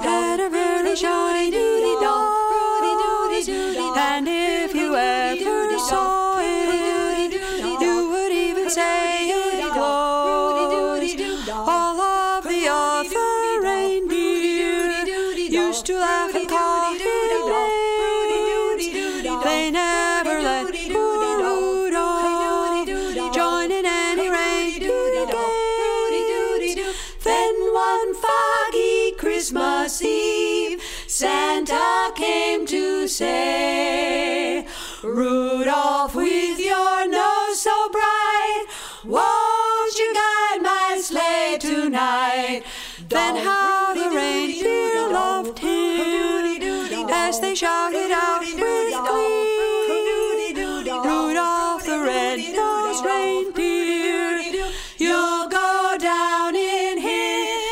Had a really shiny doody doll, Rudy doody doody, and if you ever saw it, you would even say it was. All of the other reindeer used to laugh and call it names. They never let poor Rudolph join in any reindeer games. Then one foggy Christmas Eve, Santa came to say, Rudolph, with your nose so bright, won't you guide my sleigh tonight? Then how the reindeer loved him as they shouted out with glee, Rudolph the red-nosed reindeer, you'll go down in history.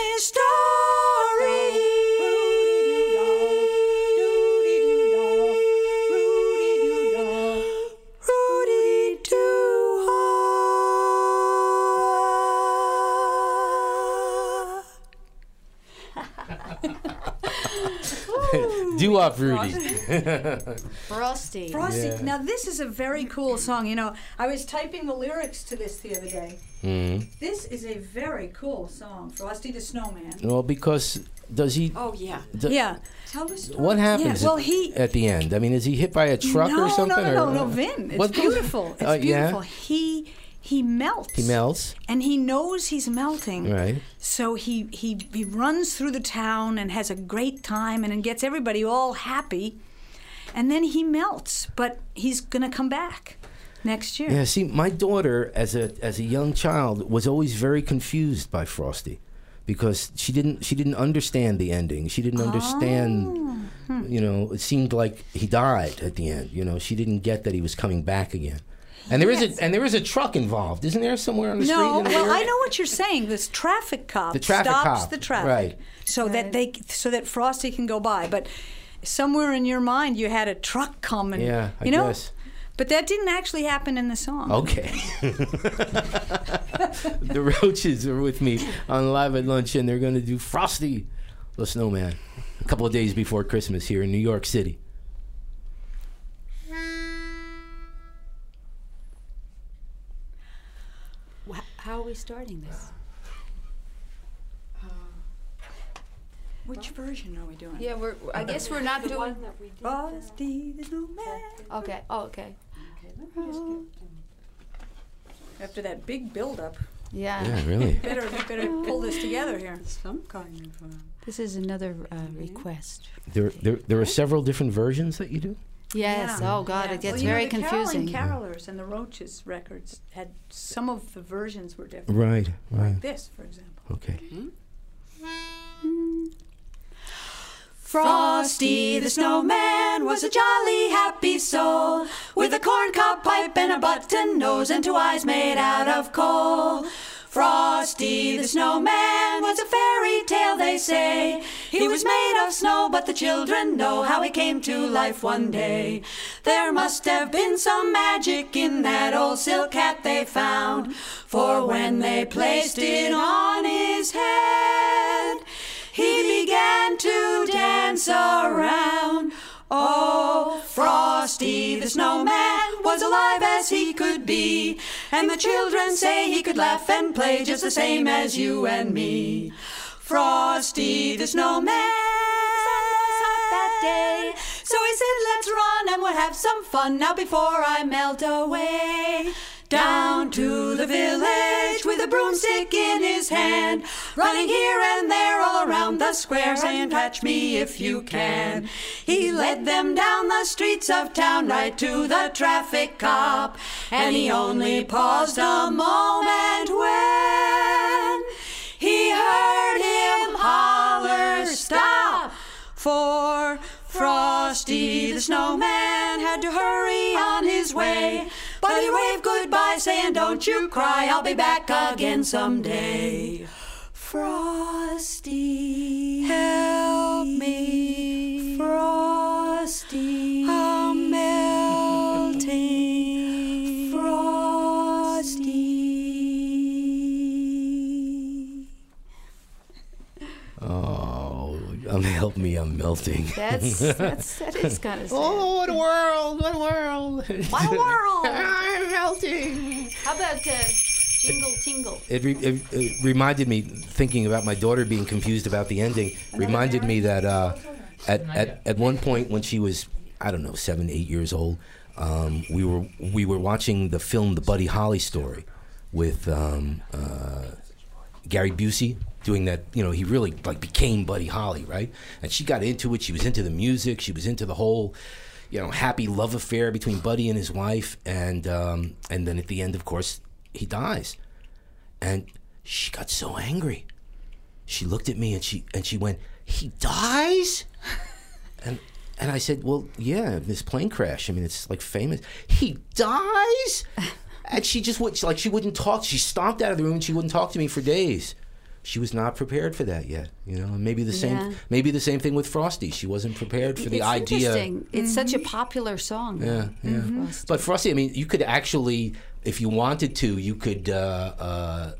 Do up, Rudy. Frosty. Frosty. Yeah. Now, this is a very cool song. You know, I was typing the lyrics to this the other day. Mm. This is a very cool song, Frosty the Snowman. Well, because does he... Oh, yeah. Do, yeah. Tell the story. What happens yeah. well, he, at the end? I mean, is he hit by a truck no, or something? No, no, no, or, no, Vin. It's beautiful. It's uh, beautiful. Yeah? He... He melts. He melts. And he knows he's melting. Right. So he, he, he runs through the town and has a great time and, and gets everybody all happy. And then he melts, but he's going to come back next year. Yeah, see, my daughter, as a as a young child, was always very confused by Frosty because she didn't she didn't understand the ending. She didn't understand, oh. you know, it seemed like he died at the end. You know, she didn't get that he was coming back again. And there yes. is a and there is a truck involved, isn't there, somewhere on the no, street? No, well, I know what you're saying. This traffic cop the traffic stops cop. the traffic, right? So right. that they so that Frosty can go by. But somewhere in your mind, you had a truck come and yeah, I you know. Guess. But that didn't actually happen in the song. Okay. The Roaches are with me on Live at Lunch, and they're going to do Frosty the Snowman a couple of days before Christmas here in New York City. How are we starting this? Uh, Which well, version are we doing? Yeah, we're. I guess we're not the doing. One that we did, Frosty the Snowman. Okay. Oh, okay. Okay. Let me just get after that big build-up. Yeah. Yeah, really. better, better pull this together here. Some kind of. Uh, this is another uh, request. There, there, there are several different versions that you do. Yes. Yeah. Oh God, yeah. It gets well, you very know, the confusing. The Caroling Carolers and the Roches records had some of the versions were different. Right. Right. Like this, for example. Okay. Mm-hmm. Frosty the Snowman was a jolly happy soul with a corncob pipe and a button nose and two eyes made out of coal. Frosty the Snowman was a fairy tale, they say. He was made of snow, but the children know how he came to life one day. There must have been some magic in that old silk hat they found, for when they placed it on his head, he began to dance around. Oh, Frosty the Snowman was alive as he could be, and the children say he could laugh and play just the same as you and me. Frosty the Snowman. Day. So he said, let's run and we'll have some fun now before I melt away. Down to the village with a broomstick in his hand, running here and there all around the square, saying, catch me if you can. He led them down the streets of town right to the traffic cop, and he only paused a moment when he heard him holler, stop! For Frosty the Snowman had to hurry on his way, but he waved goodbye, saying, don't you cry, I'll be back again someday. Frosty, help me. Frosty, I'm melting. Frosty. Oh. Um, help me, I'm melting. That's, that's, that is kind of sad. Oh, what a world, what a world. What a world. I'm melting. How about uh, Jingle Tingle? It, re- it, it reminded me, thinking about my daughter being confused about the ending, reminded me that uh, at, at, at one point when she was, I don't know, seven, eight years old, um, we were we were watching the film The Buddy Holly Story with um, uh, Gary Busey. Doing that, you know, he really like became Buddy Holly, right? And she got into it. She was into the music. She was into the whole, you know, happy love affair between Buddy and his wife. And um, and then at the end, of course, he dies. And she got so angry. She looked at me and she and she went, "He dies?" and and I said, "Well, yeah, this plane crash. I mean, it's like famous. He dies?" And she just would like she wouldn't talk. She stomped out of the room and she wouldn't talk to me for days. She was not prepared for that yet, you know. Maybe the same. Yeah. Maybe the same thing with Frosty. She wasn't prepared for the it's idea. Interesting. It's mm-hmm. such a popular song. Yeah, yeah. Mm-hmm. Frosty. But Frosty, I mean, you could actually, if you wanted to, you could uh, uh,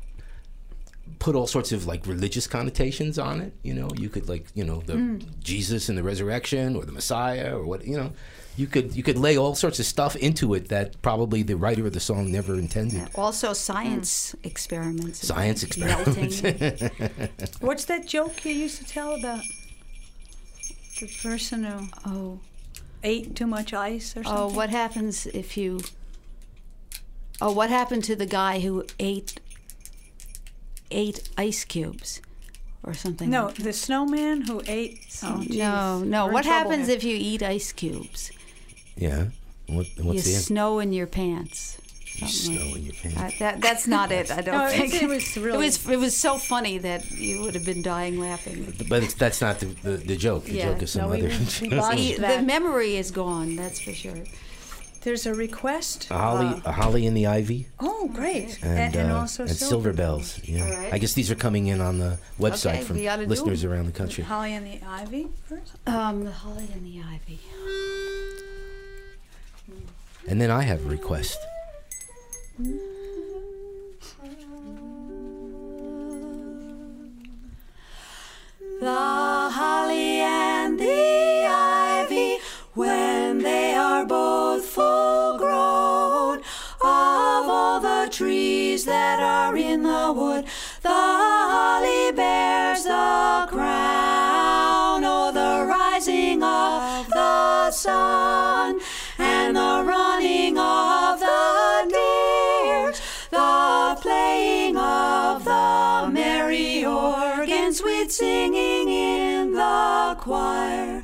put all sorts of like religious connotations on it. You know, you could like, you know, the mm. Jesus and the resurrection, or the Messiah, or what, you know. You could you could lay all sorts of stuff into it that probably the writer of the song never intended. Yeah. Also, science mm. experiments. Science experiments. What's that joke you used to tell about the person who oh. ate too much ice or something? Oh, what happens if you... Oh, what happened to the guy who ate eight ice cubes? Or something. No, like the snowman who ate... Oh, geez. No, no. We're what happens here. If you eat ice cubes? Yeah. What, what's you the snow in your pants. You snow like. in your pants. I, that, that's not it, I don't no, think. It was, really it, was, it was so funny that you would have been dying laughing. But it's, that's not the, the, the joke. The yeah. joke is some no, other... See, the memory is gone, that's for sure. There's a request. A holly, uh, a holly in the ivy. Oh, great! And, and, and uh, also and silver, silver bells. Yeah. All right. I guess these are coming in on the website okay, from listeners around the country. Holly in the ivy first. Um, the holly in the ivy. And then I have a request. The holly and the ivy, when they are both full grown, of all the trees that are in the wood, the holly bears the crown. Oh, the rising of the sun and the running of the deers, the playing of the merry organ, sweet singing in the choir.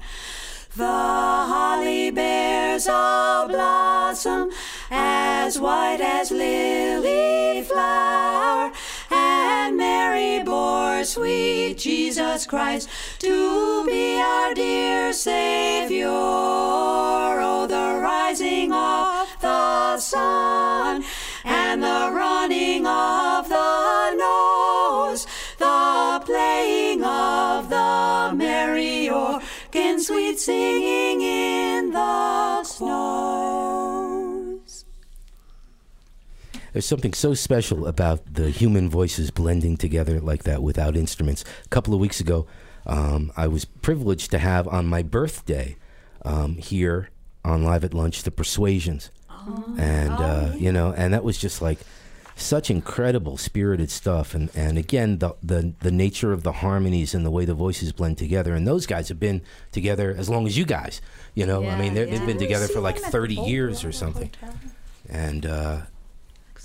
The holly bears is all blossom, as white as lily flower. And Mary bore sweet Jesus Christ to be our dear Savior. Oh, the rising of the sun and the running of the nose, the playing of the merry organ, sweet singing in the snows. There's something so special about the human voices blending together like that without instruments. A couple of weeks ago, um, I was privileged to have on my birthday um, here on Live at Lunch, The Persuasions. Oh, and, uh, you know, and that was just like such incredible spirited stuff. And, and again, the, the the nature of the harmonies and the way the voices blend together. And those guys have been together as long as you guys, you know, yeah, I mean, yeah. they've been together for like thirty years or something. And uh,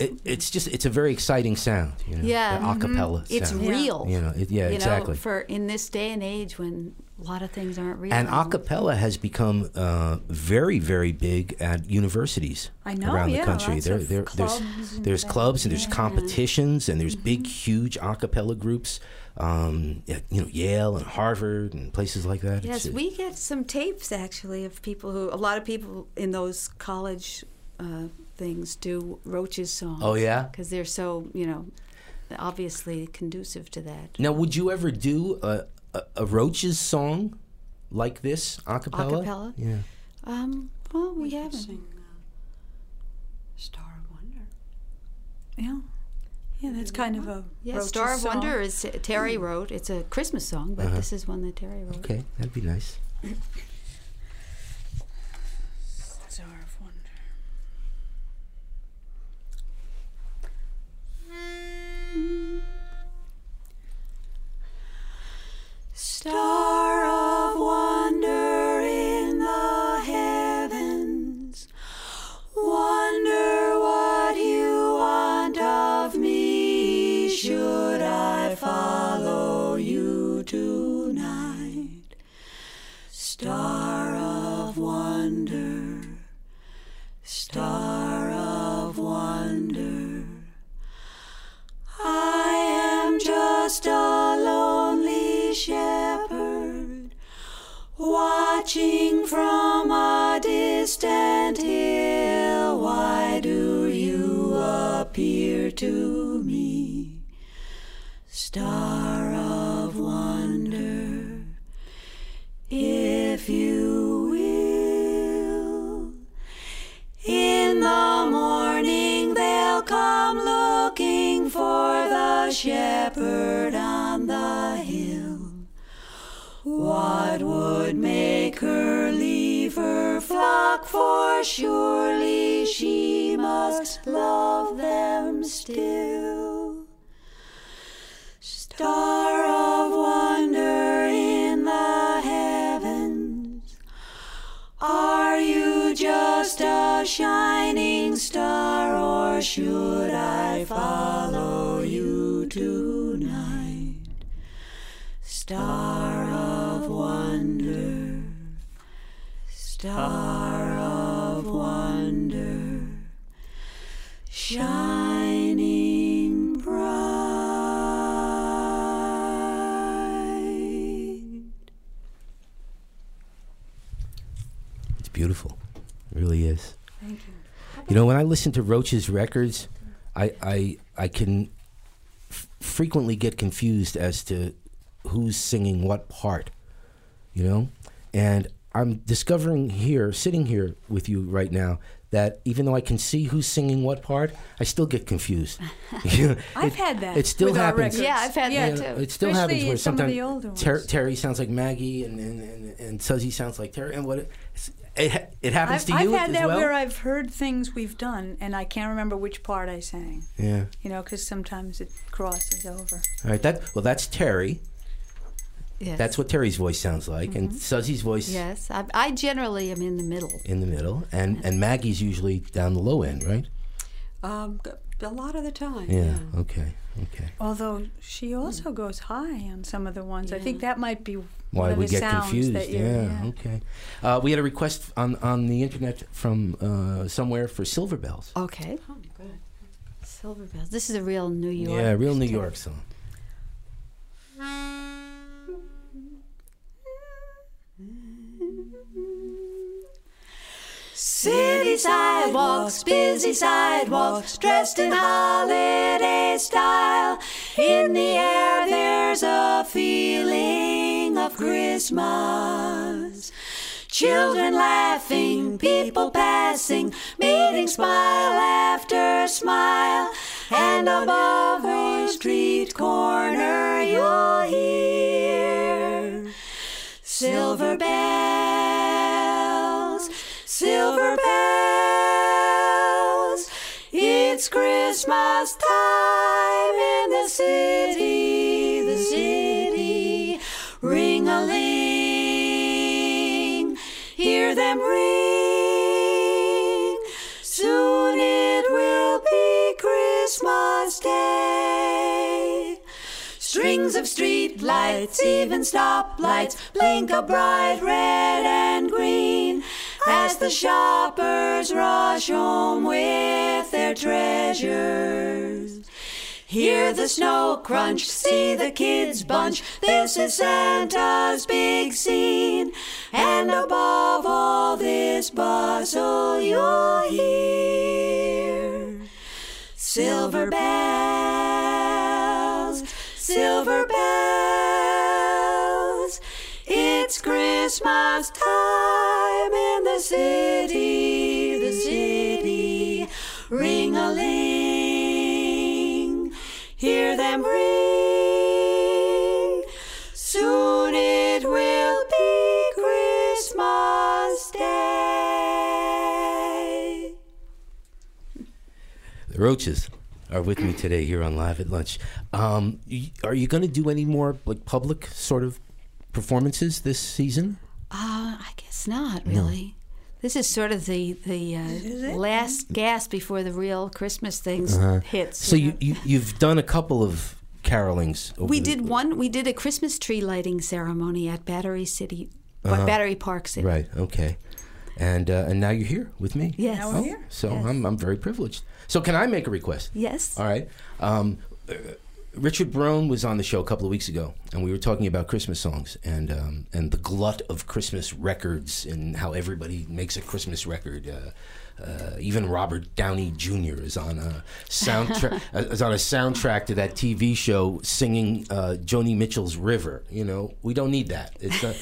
it, it's just, it's a very exciting sound. You know, yeah. The acapella mm-hmm. sound. It's real. You know, it, yeah, you exactly. know, for in this day and age when a lot of things aren't real. And a cappella has become uh, very, very big at universities I know, around yeah, the country. There, there, clubs there's and there's clubs and there's yeah. competitions and there's mm-hmm. big, huge a cappella groups. Um, at, you know, Yale and Harvard and places like that. Yes, it's, we get some tapes actually of people who a lot of people in those college uh, things do Roche's songs. Oh yeah, because they're so you know obviously conducive to that. Now, would you ever do a A, a Roche's song like this, a cappella? A cappella? Yeah. Um, well, we, we haven't. Sing, uh, Star of Wonder. Yeah. Yeah, that's kind of a yeah, Roche's Star of song. Wonder is uh, Terry wrote. It's a Christmas song, but uh-huh. this is one that Terry wrote. Okay, that'd be nice. Star of Wonder. Star of wonder in the heavens, wonder what you want of me, should I follow you tonight? Star of wonder, star of wonder, I am just a lonely shepherd, watching from a distant hill. Why do you appear to me? Star of wonder, if you will. In the morning they'll come looking for the shepherd on the hill. What would make her leave her flock? For surely she must love them still. Star of wonder in the heavens, are you just a shining star, or should I follow you tonight? Star of wonder, star of wonder, shining bright. It's beautiful. It really is. Thank you. You know, when I listen to Roche's records, I, I, I can f- frequently get confused as to who's singing what part, you know? And I'm discovering here, sitting here with you right now, that even though I can see who's singing what part, I still get confused. I've it, had that. It still happens. Yeah, I've had yeah, that too. It still especially happens where sometimes Ter- Terry sounds like Maggie and and, and, and Suzzy sounds like Terry. And what it, it, it happens I've, to you as well? I've had that well. Where I've heard things we've done and I can't remember which part I sang. Yeah. You know, because sometimes it crosses over. All right, that, well, that's Terry. Yes. That's what Terry's voice sounds like, mm-hmm. and Suzzy's voice. Yes, I, I generally am in the middle. In the middle, and, and Maggie's usually down the low end, right? Um, a lot of the time. Yeah, yeah. Okay, okay. Although she also goes high on some of the ones. Yeah. I think that might be why we get confused. That yeah, yeah, okay. Uh, we had a request on, on the internet from uh, somewhere for Silver Bells. Okay. Oh, good. Silver Bells. This is a real New York. Yeah, real New story. York song. City sidewalks, busy sidewalks, dressed in holiday style. In the air there's a feeling of Christmas. Children laughing, people passing, meeting smile after smile. And above a street corner you'll hear silver bells, silver bells. It's Christmas time in the city, the city. Ring-a-ling, hear them ring. Soon it will be Christmas Day. Strings of street lights, even stoplights, blink a bright red and green as the shoppers rush home with their treasures. Hear the snow crunch, see the kids bunch, this is Santa's big scene. And above all this bustle you'll hear silver bells, silver bells. It's Christmas time in the city, the city. Ring-a-ling, hear them ring. Soon it will be Christmas Day. The Roaches are with me today here on Live at Lunch. Um, are you going to do any more like public sort of performances this season? Uh, I guess not, really. No. This is sort of the the uh, last gasp before the real Christmas things uh-huh. hits. So you, you, you've done a couple of carolings. Over we the, did one. We did a Christmas tree lighting ceremony at Battery City, uh-huh. Battery Park City. Right, okay. And uh, and now you're here with me. Yes. Now we're oh, here. So yes. I'm I'm very privileged. So can I make a request? Yes. All right. Um, uh, Richard Brown was on the show a couple of weeks ago, and we were talking about Christmas songs and um, and the glut of Christmas records and how everybody makes a Christmas record. Uh, uh, even Robert Downey Junior is on a soundtrack is on a soundtrack to that T V show singing uh, Joni Mitchell's River. You know, we don't need that. It's not,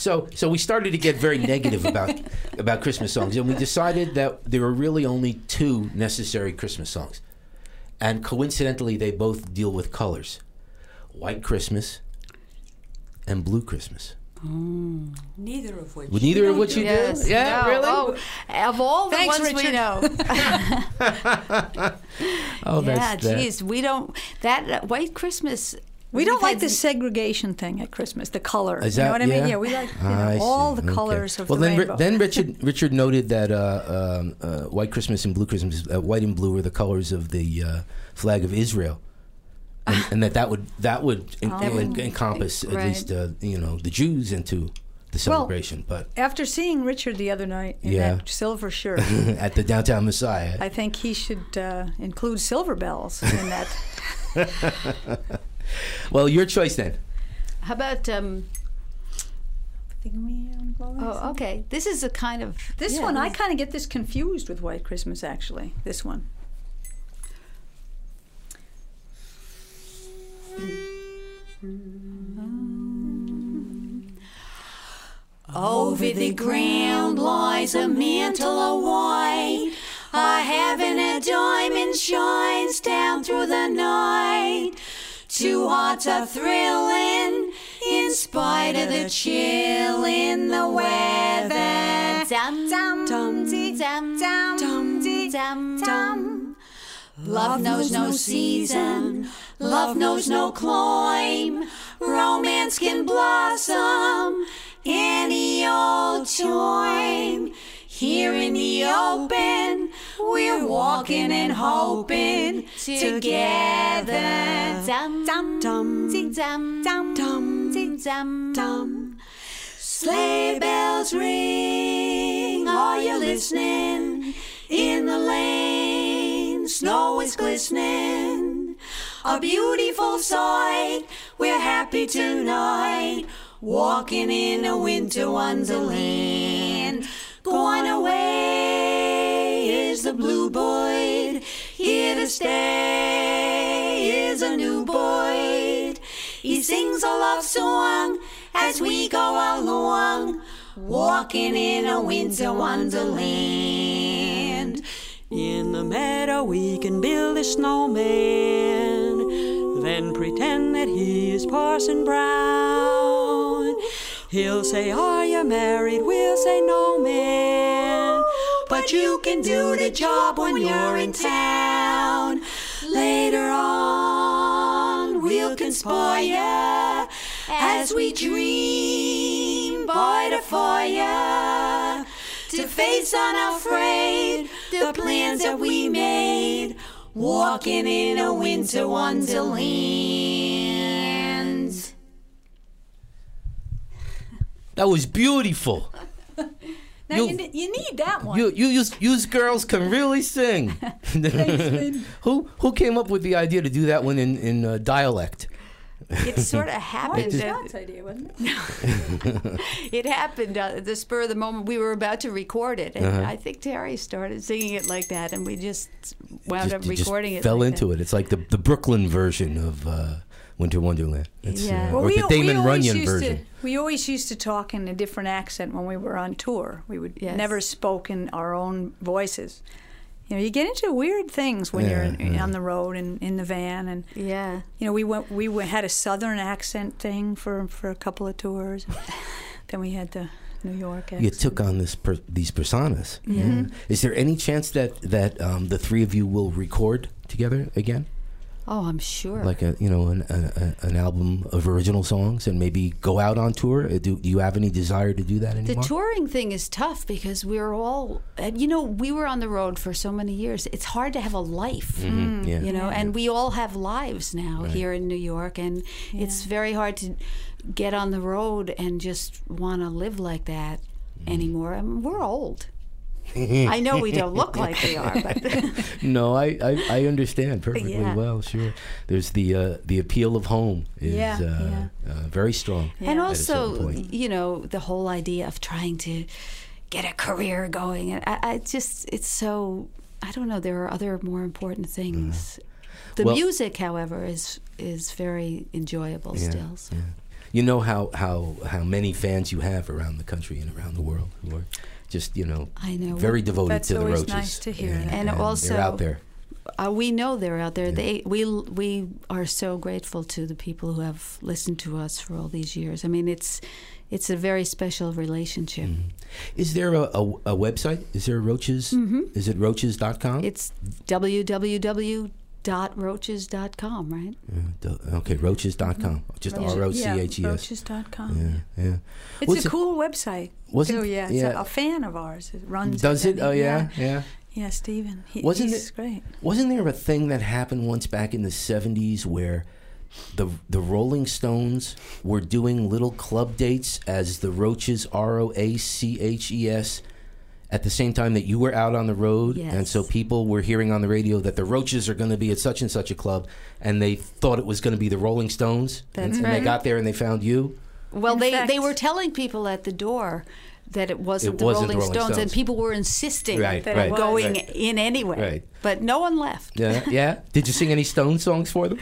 so so we started to get very negative about about Christmas songs, and we decided that there were really only two necessary Christmas songs. And coincidentally, they both deal with colors. White Christmas and Blue Christmas. Mm. Neither of which. Well, neither you of which you yes. do? Yeah, no. really? Oh, of all the Thanks, ones Richard. we know. oh, yeah, that's geez, that. we don't, that uh, White Christmas. We don't like the segregation thing at Christmas, the color. That, you know what I yeah? mean? Yeah, we like you know, all see. the colors okay. of well, the then rainbow. Well, then Richard Richard noted that uh, um, uh, White Christmas and Blue Christmas, uh, white and blue are the colors of the uh, flag of Israel, and, and that that would that would en- oh, en- en- encompass right. at least uh, you know the Jews into the celebration. Well, but after seeing Richard the other night in yeah. that silver shirt at the Downtown Messiah, I think he should uh, include silver bells in that. Well, your choice then. How about? Um, oh, okay. This is a kind of this yeah, one. I kind of get this confused with White Christmas. Actually, this one. Over the ground lies a mantle of white. A heaven of diamond shines down through the night. Two hearts are thrilling in spite of the chill in the weather. Dum dum dum dum dum dum dum. Love knows no season, love knows no climb. Romance can blossom any old time. Here in the open, We're walking and hoping together. Dum dum dum dum dum dum dum dum. Sleigh bells ring, are you listening? In the lane, snow is glistening. A beautiful sight, we're happy tonight. Walking in a winter wonderland. Gone away is the bluebird. Here to stay is a new bird. He sings a love song as we go along. Walking in a winter wonderland. In the meadow we can build a snowman, then pretend that he is Parson Brown. He'll say, are you married? We'll say, no, man, but you can do the job when you're in town. Later on we'll conspire as we dream by the fire, to face unafraid the plans that we made. Walking in a winter wonderland. That was beautiful. Now you, you, you need that one. You, you, you, you girls can really sing. Thanks, who who came up with the idea to do that one in, in uh, dialect? It sort of happened. That was Scott's idea, wasn't it? It happened at the spur of the moment. We were about to record it, and uh-huh. I think Terry started singing it like that, and we just wound just, up recording just it. Fell like into that. It. It's like the the Brooklyn version of uh, Winter Wonderland. It's, yeah, uh, well, or we, the Damon Runyon version. To, we always used to talk in a different accent when we were on tour. We would yes. never spoke in our own voices. You know, you get into weird things when yeah, you're in, yeah. on the road and in the van, and yeah, you know, we went, we went, had a southern accent thing for for a couple of tours. Then we had the New York accent. You took on this per, these personas. Mm-hmm. Yeah. Is there any chance that that um, the three of you will record together again? Oh, I'm sure. Like a you know an a, an album of original songs, and maybe go out on tour. Do, do you have any desire to do that anymore? The touring thing is tough because we're all, you know, we were on the road for so many years. It's hard to have a life, mm-hmm. yeah. you know, yeah. and we all have lives now right. here in New York, and yeah. it's very hard to get on the road and just want to live like that mm-hmm. anymore. I mean, we're old. I know we don't look like we are, but no, I, I, I understand perfectly yeah. well. Sure, there's the uh, the appeal of home is yeah, uh, yeah. Uh, very strong, yeah. and also you know the whole idea of trying to get a career going. And I, I just it's so I don't know. There are other more important things. Mm. The well, music, however, is is very enjoyable yeah, still. So. Yeah. You know how, how how many fans you have around the country and around the world. Who are, Just you know, I know. very devoted That's to the Roaches. That's always nice to hear. And, and, and also, they're out there. Uh, we know they're out there. Yeah. They we we are so grateful to the people who have listened to us for all these years. I mean, it's it's a very special relationship. Mm-hmm. Is there a, a, a website? Is there a Roaches? Mm-hmm. Is it roches dot com? It's w w w dot roaches dot com, right? Yeah, okay, roaches dot com. Just Roaches. R O C H E S. Yeah, roaches dot com. Yeah, yeah. It's What's a it? cool website. Was so, it? Yeah, it's yeah. A, a fan of ours. It runs Does it? Oh, yeah, yeah. Yeah, yeah Stephen. He, wasn't he's it, great. Wasn't there a thing that happened once back in the seventies where the the Rolling Stones were doing little club dates as the Roaches, R O A C H E S, at the same time that you were out on the road, yes. and so people were hearing on the radio that the Roaches are going to be at such and such a club, and they thought it was going to be the Rolling Stones, That's and, right. and they got there and they found you? Well, In they, fact, they were telling people at the door that it wasn't, it the, wasn't Rolling the Rolling Stones, Stones, and people were insisting right, that right, it was going right. in anyway, right. but no one left. Yeah, yeah. Did you sing any Stones songs for them?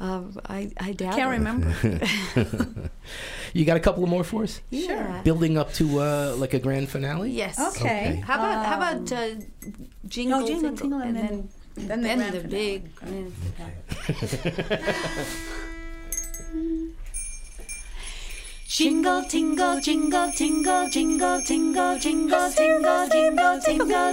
Uh, I, I doubt I can't it. remember. You got a couple of more for us? Yeah. Sure. Building up to uh, like a grand finale? Yes. Okay. okay. How about um, how about uh, jingle, no, jingle, tingle, tingle, and, and then then, then, then the, the big. Jingle, tingle, jingle, tingle, jingle, tingle, jingle, tingle, jingle, tingle,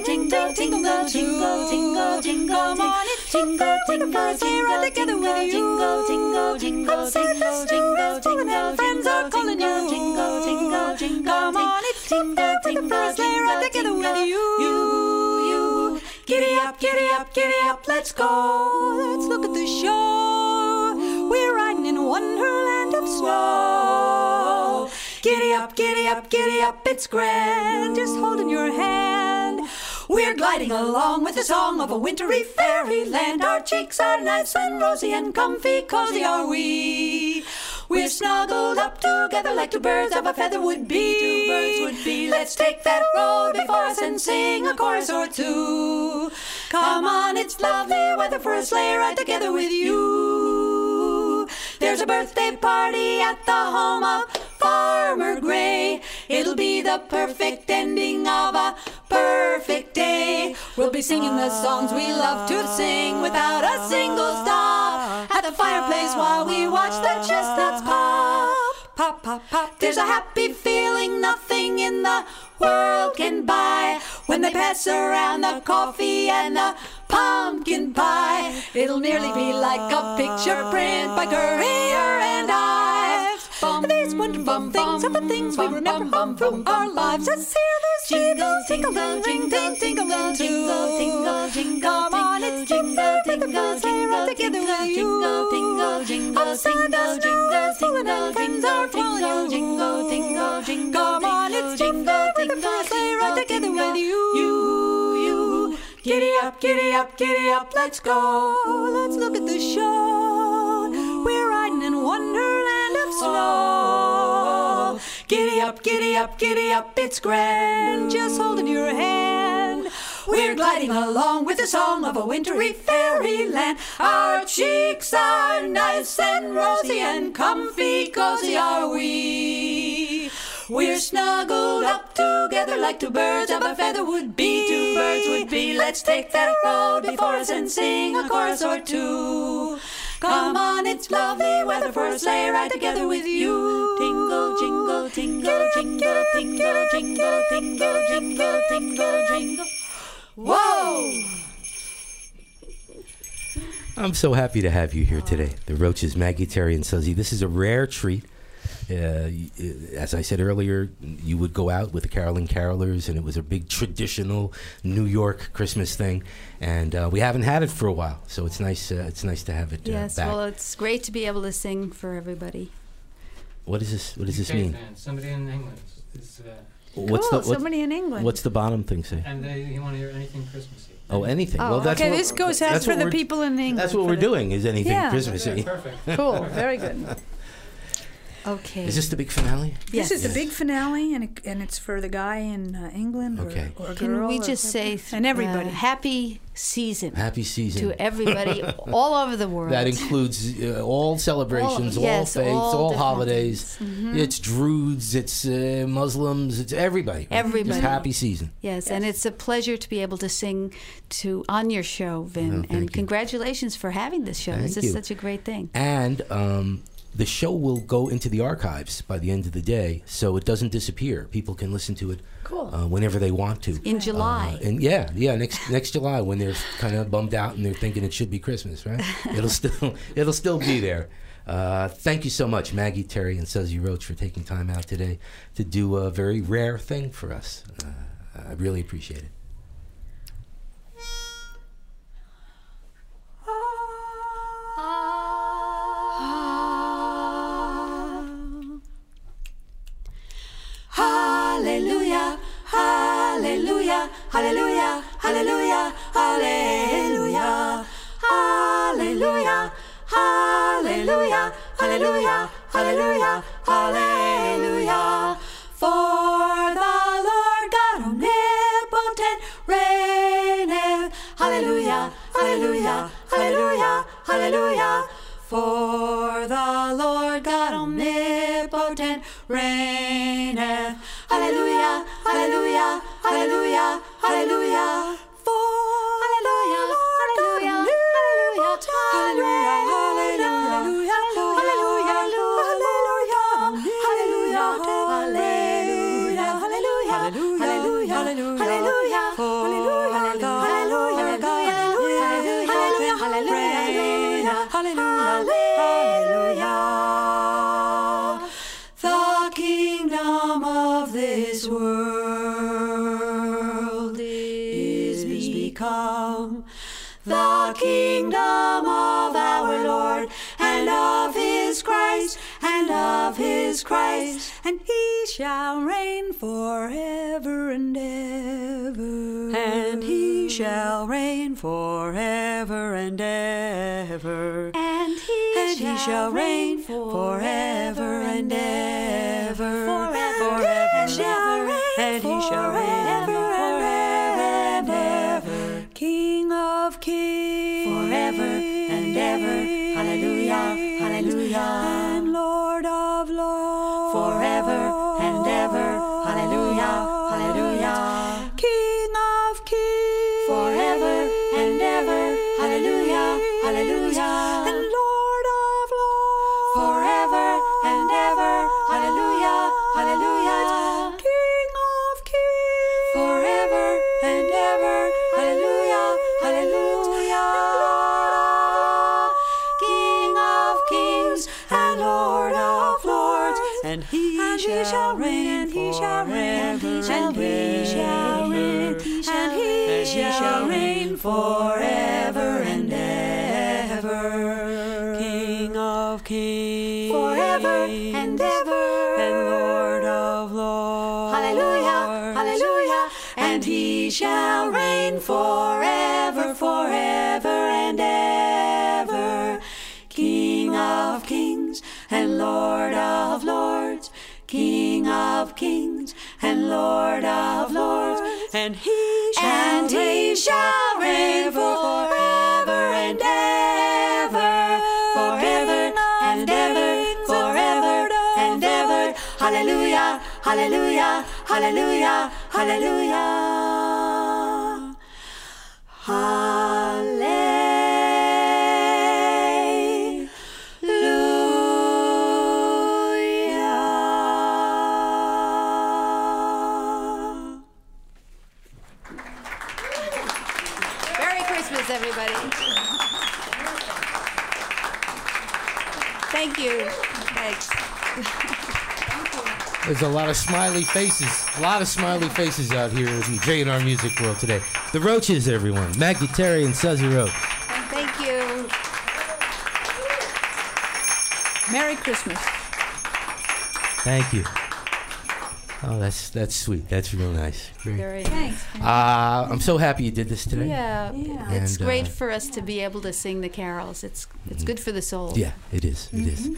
jingle, tingle, jingle, tingle, jingle, morning, tingle, tingle, we're all together with you. Jingle, tingle, tingle, tingle, tingle, friends are calling you. Jingle, tingle, jingle, morning, tingle, tingle, we're all together with you. giddy up, giddy up, giddy up, let's go. Let's look at the show. We're riding in a wonderland of snow. Giddy up, giddy up, giddy up, it's grand. Just holding your hand. We're gliding along with the song of a wintry fairyland. Our cheeks are nice and rosy and comfy, cozy are we. We're snuggled up together like two birds of a feather would be. Two birds would be. Let's take that road before us and sing a chorus or two. Come on, it's lovely weather for a sleigh ride together with you. There's a birthday party at the home of Farmer Gray. It'll be the perfect ending of a perfect day. We'll be singing the songs we love to sing without a single stop. At the fireplace while we watch the chestnuts pop. Pop, pop, pop. There's a happy feeling nothing in the world can buy. When they pass around the coffee and the pumpkin pie, it'll nearly be like a picture print by Courier and I. Bum, these wonderful bum, things bum, are the things bum, we remember bum, from bum, our bum, lives. Let's hear those jingles, tinkle, tinkle, tinkle, tinkle, tinkle, tingle, tingle, tingle. Come on, it's jingle, tingle, tingle, together with you. Tingle, tingle, outside the snow is falling and friends are calling you. Tingle, tingle, come on, it's jingle, tingle, sleigh ride together with you. Giddy up, giddy up, giddy up, let's go. Let's look at the show. We're riding in wonderland. Snow. Giddy up, giddy up, giddy up, it's grand. Just holding your hand. We're gliding along with the song of a wintry fairyland. Our cheeks are nice and rosy and comfy, cozy are we. We're snuggled up together like two birds of a feather would be. Two birds would be. Let's take that road before us and sing a chorus or two. Come on, it's lovely weather for a sleigh ride together with you. Tingle, jingle, tingle, jingle, tingle, jingle, tingle, jingle, tingle, jingle. Whoa! I'm so happy to have you here today. The Roaches, Maggie, Terry, and Suzzy. This is a rare treat. Uh, as I said earlier, you would go out with the Caroling Carolers, and it was a big traditional New York Christmas thing. And uh, we haven't had it for a while, so it's nice. Uh, it's nice to have it. Uh, yes, back. Well, it's great to be able to sing for everybody. What is this? What does this mean? Man, somebody in England is. Uh, what's cool, the, what's, somebody in England. What's the bottom thing say? And they, you want to hear anything Christmassy. Oh, anything. Oh, well, that's okay, what, this goes out for the people in England. That's what we're the, doing. Is anything yeah. Christmassy? Yeah, perfect. Cool. Very good. Okay. Is this the big finale? Yes. This is yes. the big finale, and it, and it's for the guy in uh, England or, okay. or a girl. Can we just say th- and everybody uh, happy season? Happy season to everybody all over the world. That includes uh, all celebrations, all, yes, all faiths, all, all holidays. Mm-hmm. It's Druids, it's uh, Muslims, it's everybody. Right? Everybody. Just happy season. Yes, yes, and it's a pleasure to be able to sing to on your show, Vin. Oh, and you. Congratulations for having this show. Thank this is you. Such a great thing. And. Um, The show will go into the archives by the end of the day, so it doesn't disappear. People can listen to it cool. uh, whenever they want to. In July. Uh, and yeah, yeah, next next July when they're kind of bummed out and they're thinking it should be Christmas, right? It'll still it'll still be there. Uh, thank you so much, Maggie, Terry, and Suzzy Roche for taking time out today to do a very rare thing for us. Uh, I really appreciate it. Hallelujah, hallelujah, hallelujah, hallelujah, hallelujah, hallelujah, hallelujah, hallelujah, hallelujah, hallelujah. For the Lord God omnipotent reigneth. Hallelujah, hallelujah, hallelujah, hallelujah. For the Lord God omnipotent reigneth. Hallelujah, hallelujah, hallelujah, hallelujah. For hallelujah, hallelujah, hallelujah, hallelujah, hallelujah, hallelujah, hallelujah, hallelujah, hallelujah, hallelujah, hallelujah, hallelujah, hallelujah. Hallelujah. The kingdom of this world is become the kingdom of our Lord, and of his Christ, and of his Christ, and he shall reign forever and ever, and he shall reign forever and ever, and he, and shall, he shall reign forever and ever, forever and ever, and he shall reign forever and ever, King of kings, forever and ever, hallelujah, hallelujah, and Lord of lords, forever and ever, hallelujah, hallelujah, King of kings, forever and ever, hallelujah, hallelujah, and Lord of lords, forever and ever, hallelujah, hallelujah, King of kings, forever and ever, hallelujah, hallelujah. And he, and shall, he shall reign, and he shall reign, and he shall reign, and he shall reign forever and ever, King of kings, forever and ever, and Lord of lords, hallelujah, hallelujah, and he shall reign forever, forever and ever, King of kings, and Lord of lords, King of kings, and Lord of lords, and he shall, and he shall reign forever and ever, forever and ever, forever and ever, hallelujah, hallelujah, hallelujah, hallelujah, hallelujah. Everybody. Thank you. Thanks. There's a lot of smiley faces. A lot of smiley faces out here in J and R Music World today. The Roaches, everyone. Maggie, Terry, and Suzzy Roche. And thank you. Merry Christmas. Thank you. Oh, that's that's sweet. That's real nice. Great. Very nice. Uh, I'm so happy you did this today. Yeah, yeah. It's and, great uh, for us yeah. to be able to sing the carols. It's it's mm-hmm. good for the soul. Yeah, it is. It mm-hmm. is.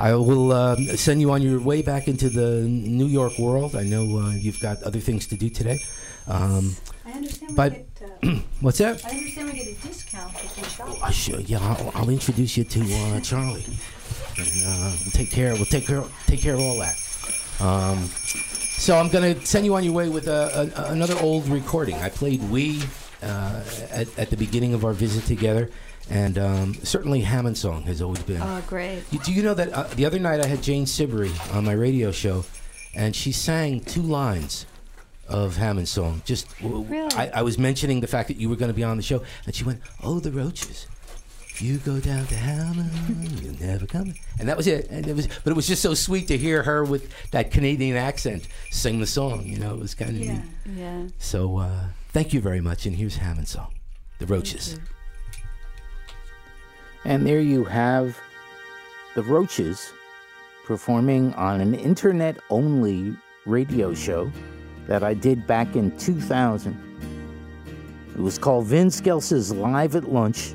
I will uh, send you on your way back into the New York world. I know uh, you've got other things to do today. Um, yes. I understand. But we get, uh, what's that? I understand we get a discount if you shop. Oh, sure. Yeah, I'll, I'll introduce you to uh, Charlie, and uh, we'll take care. We'll take care. Take care of all that. Um, so I'm going to send you on your way with a, a, another old recording. I played Wee uh, at, at the beginning of our visit together, and um, certainly Hammond song has always been. Oh, great. You, do you know that uh, the other night I had Jane Siberry on my radio show, and she sang two lines of Hammond song. Just, w- really? I, I was mentioning the fact that you were going to be on the show, and she went, "Oh, the Roaches. You go down to Hammond, you'll never come." And that was it. And it was, but it was just so sweet to hear her with that Canadian accent sing the song. You know, it was kind of yeah. neat. Yeah. So uh, thank you very much. And here's Hammond's song, "The Roaches." And there you have the Roaches performing on an internet-only radio show that I did back in two thousand. It was called Vin Scelsa's Live at Lunch.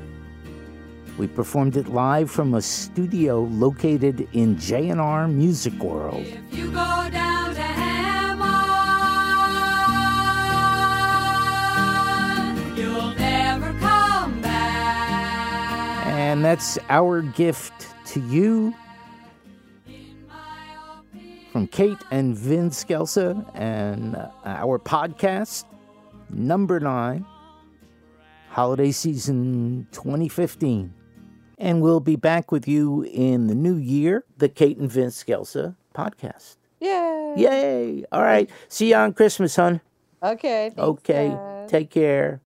We performed it live from a studio located in J and R Music World. If you go down to Hammond, you'll never come back. And that's our gift to you from Kate and Vin Scelsa and our podcast, number nine, holiday season twenty fifteen. And we'll be back with you in the new year, the Kate and Vin Scelsa podcast. Yay! Yay! All right. See you on Christmas, hon. Okay. Thanks, okay. Dad. Take care.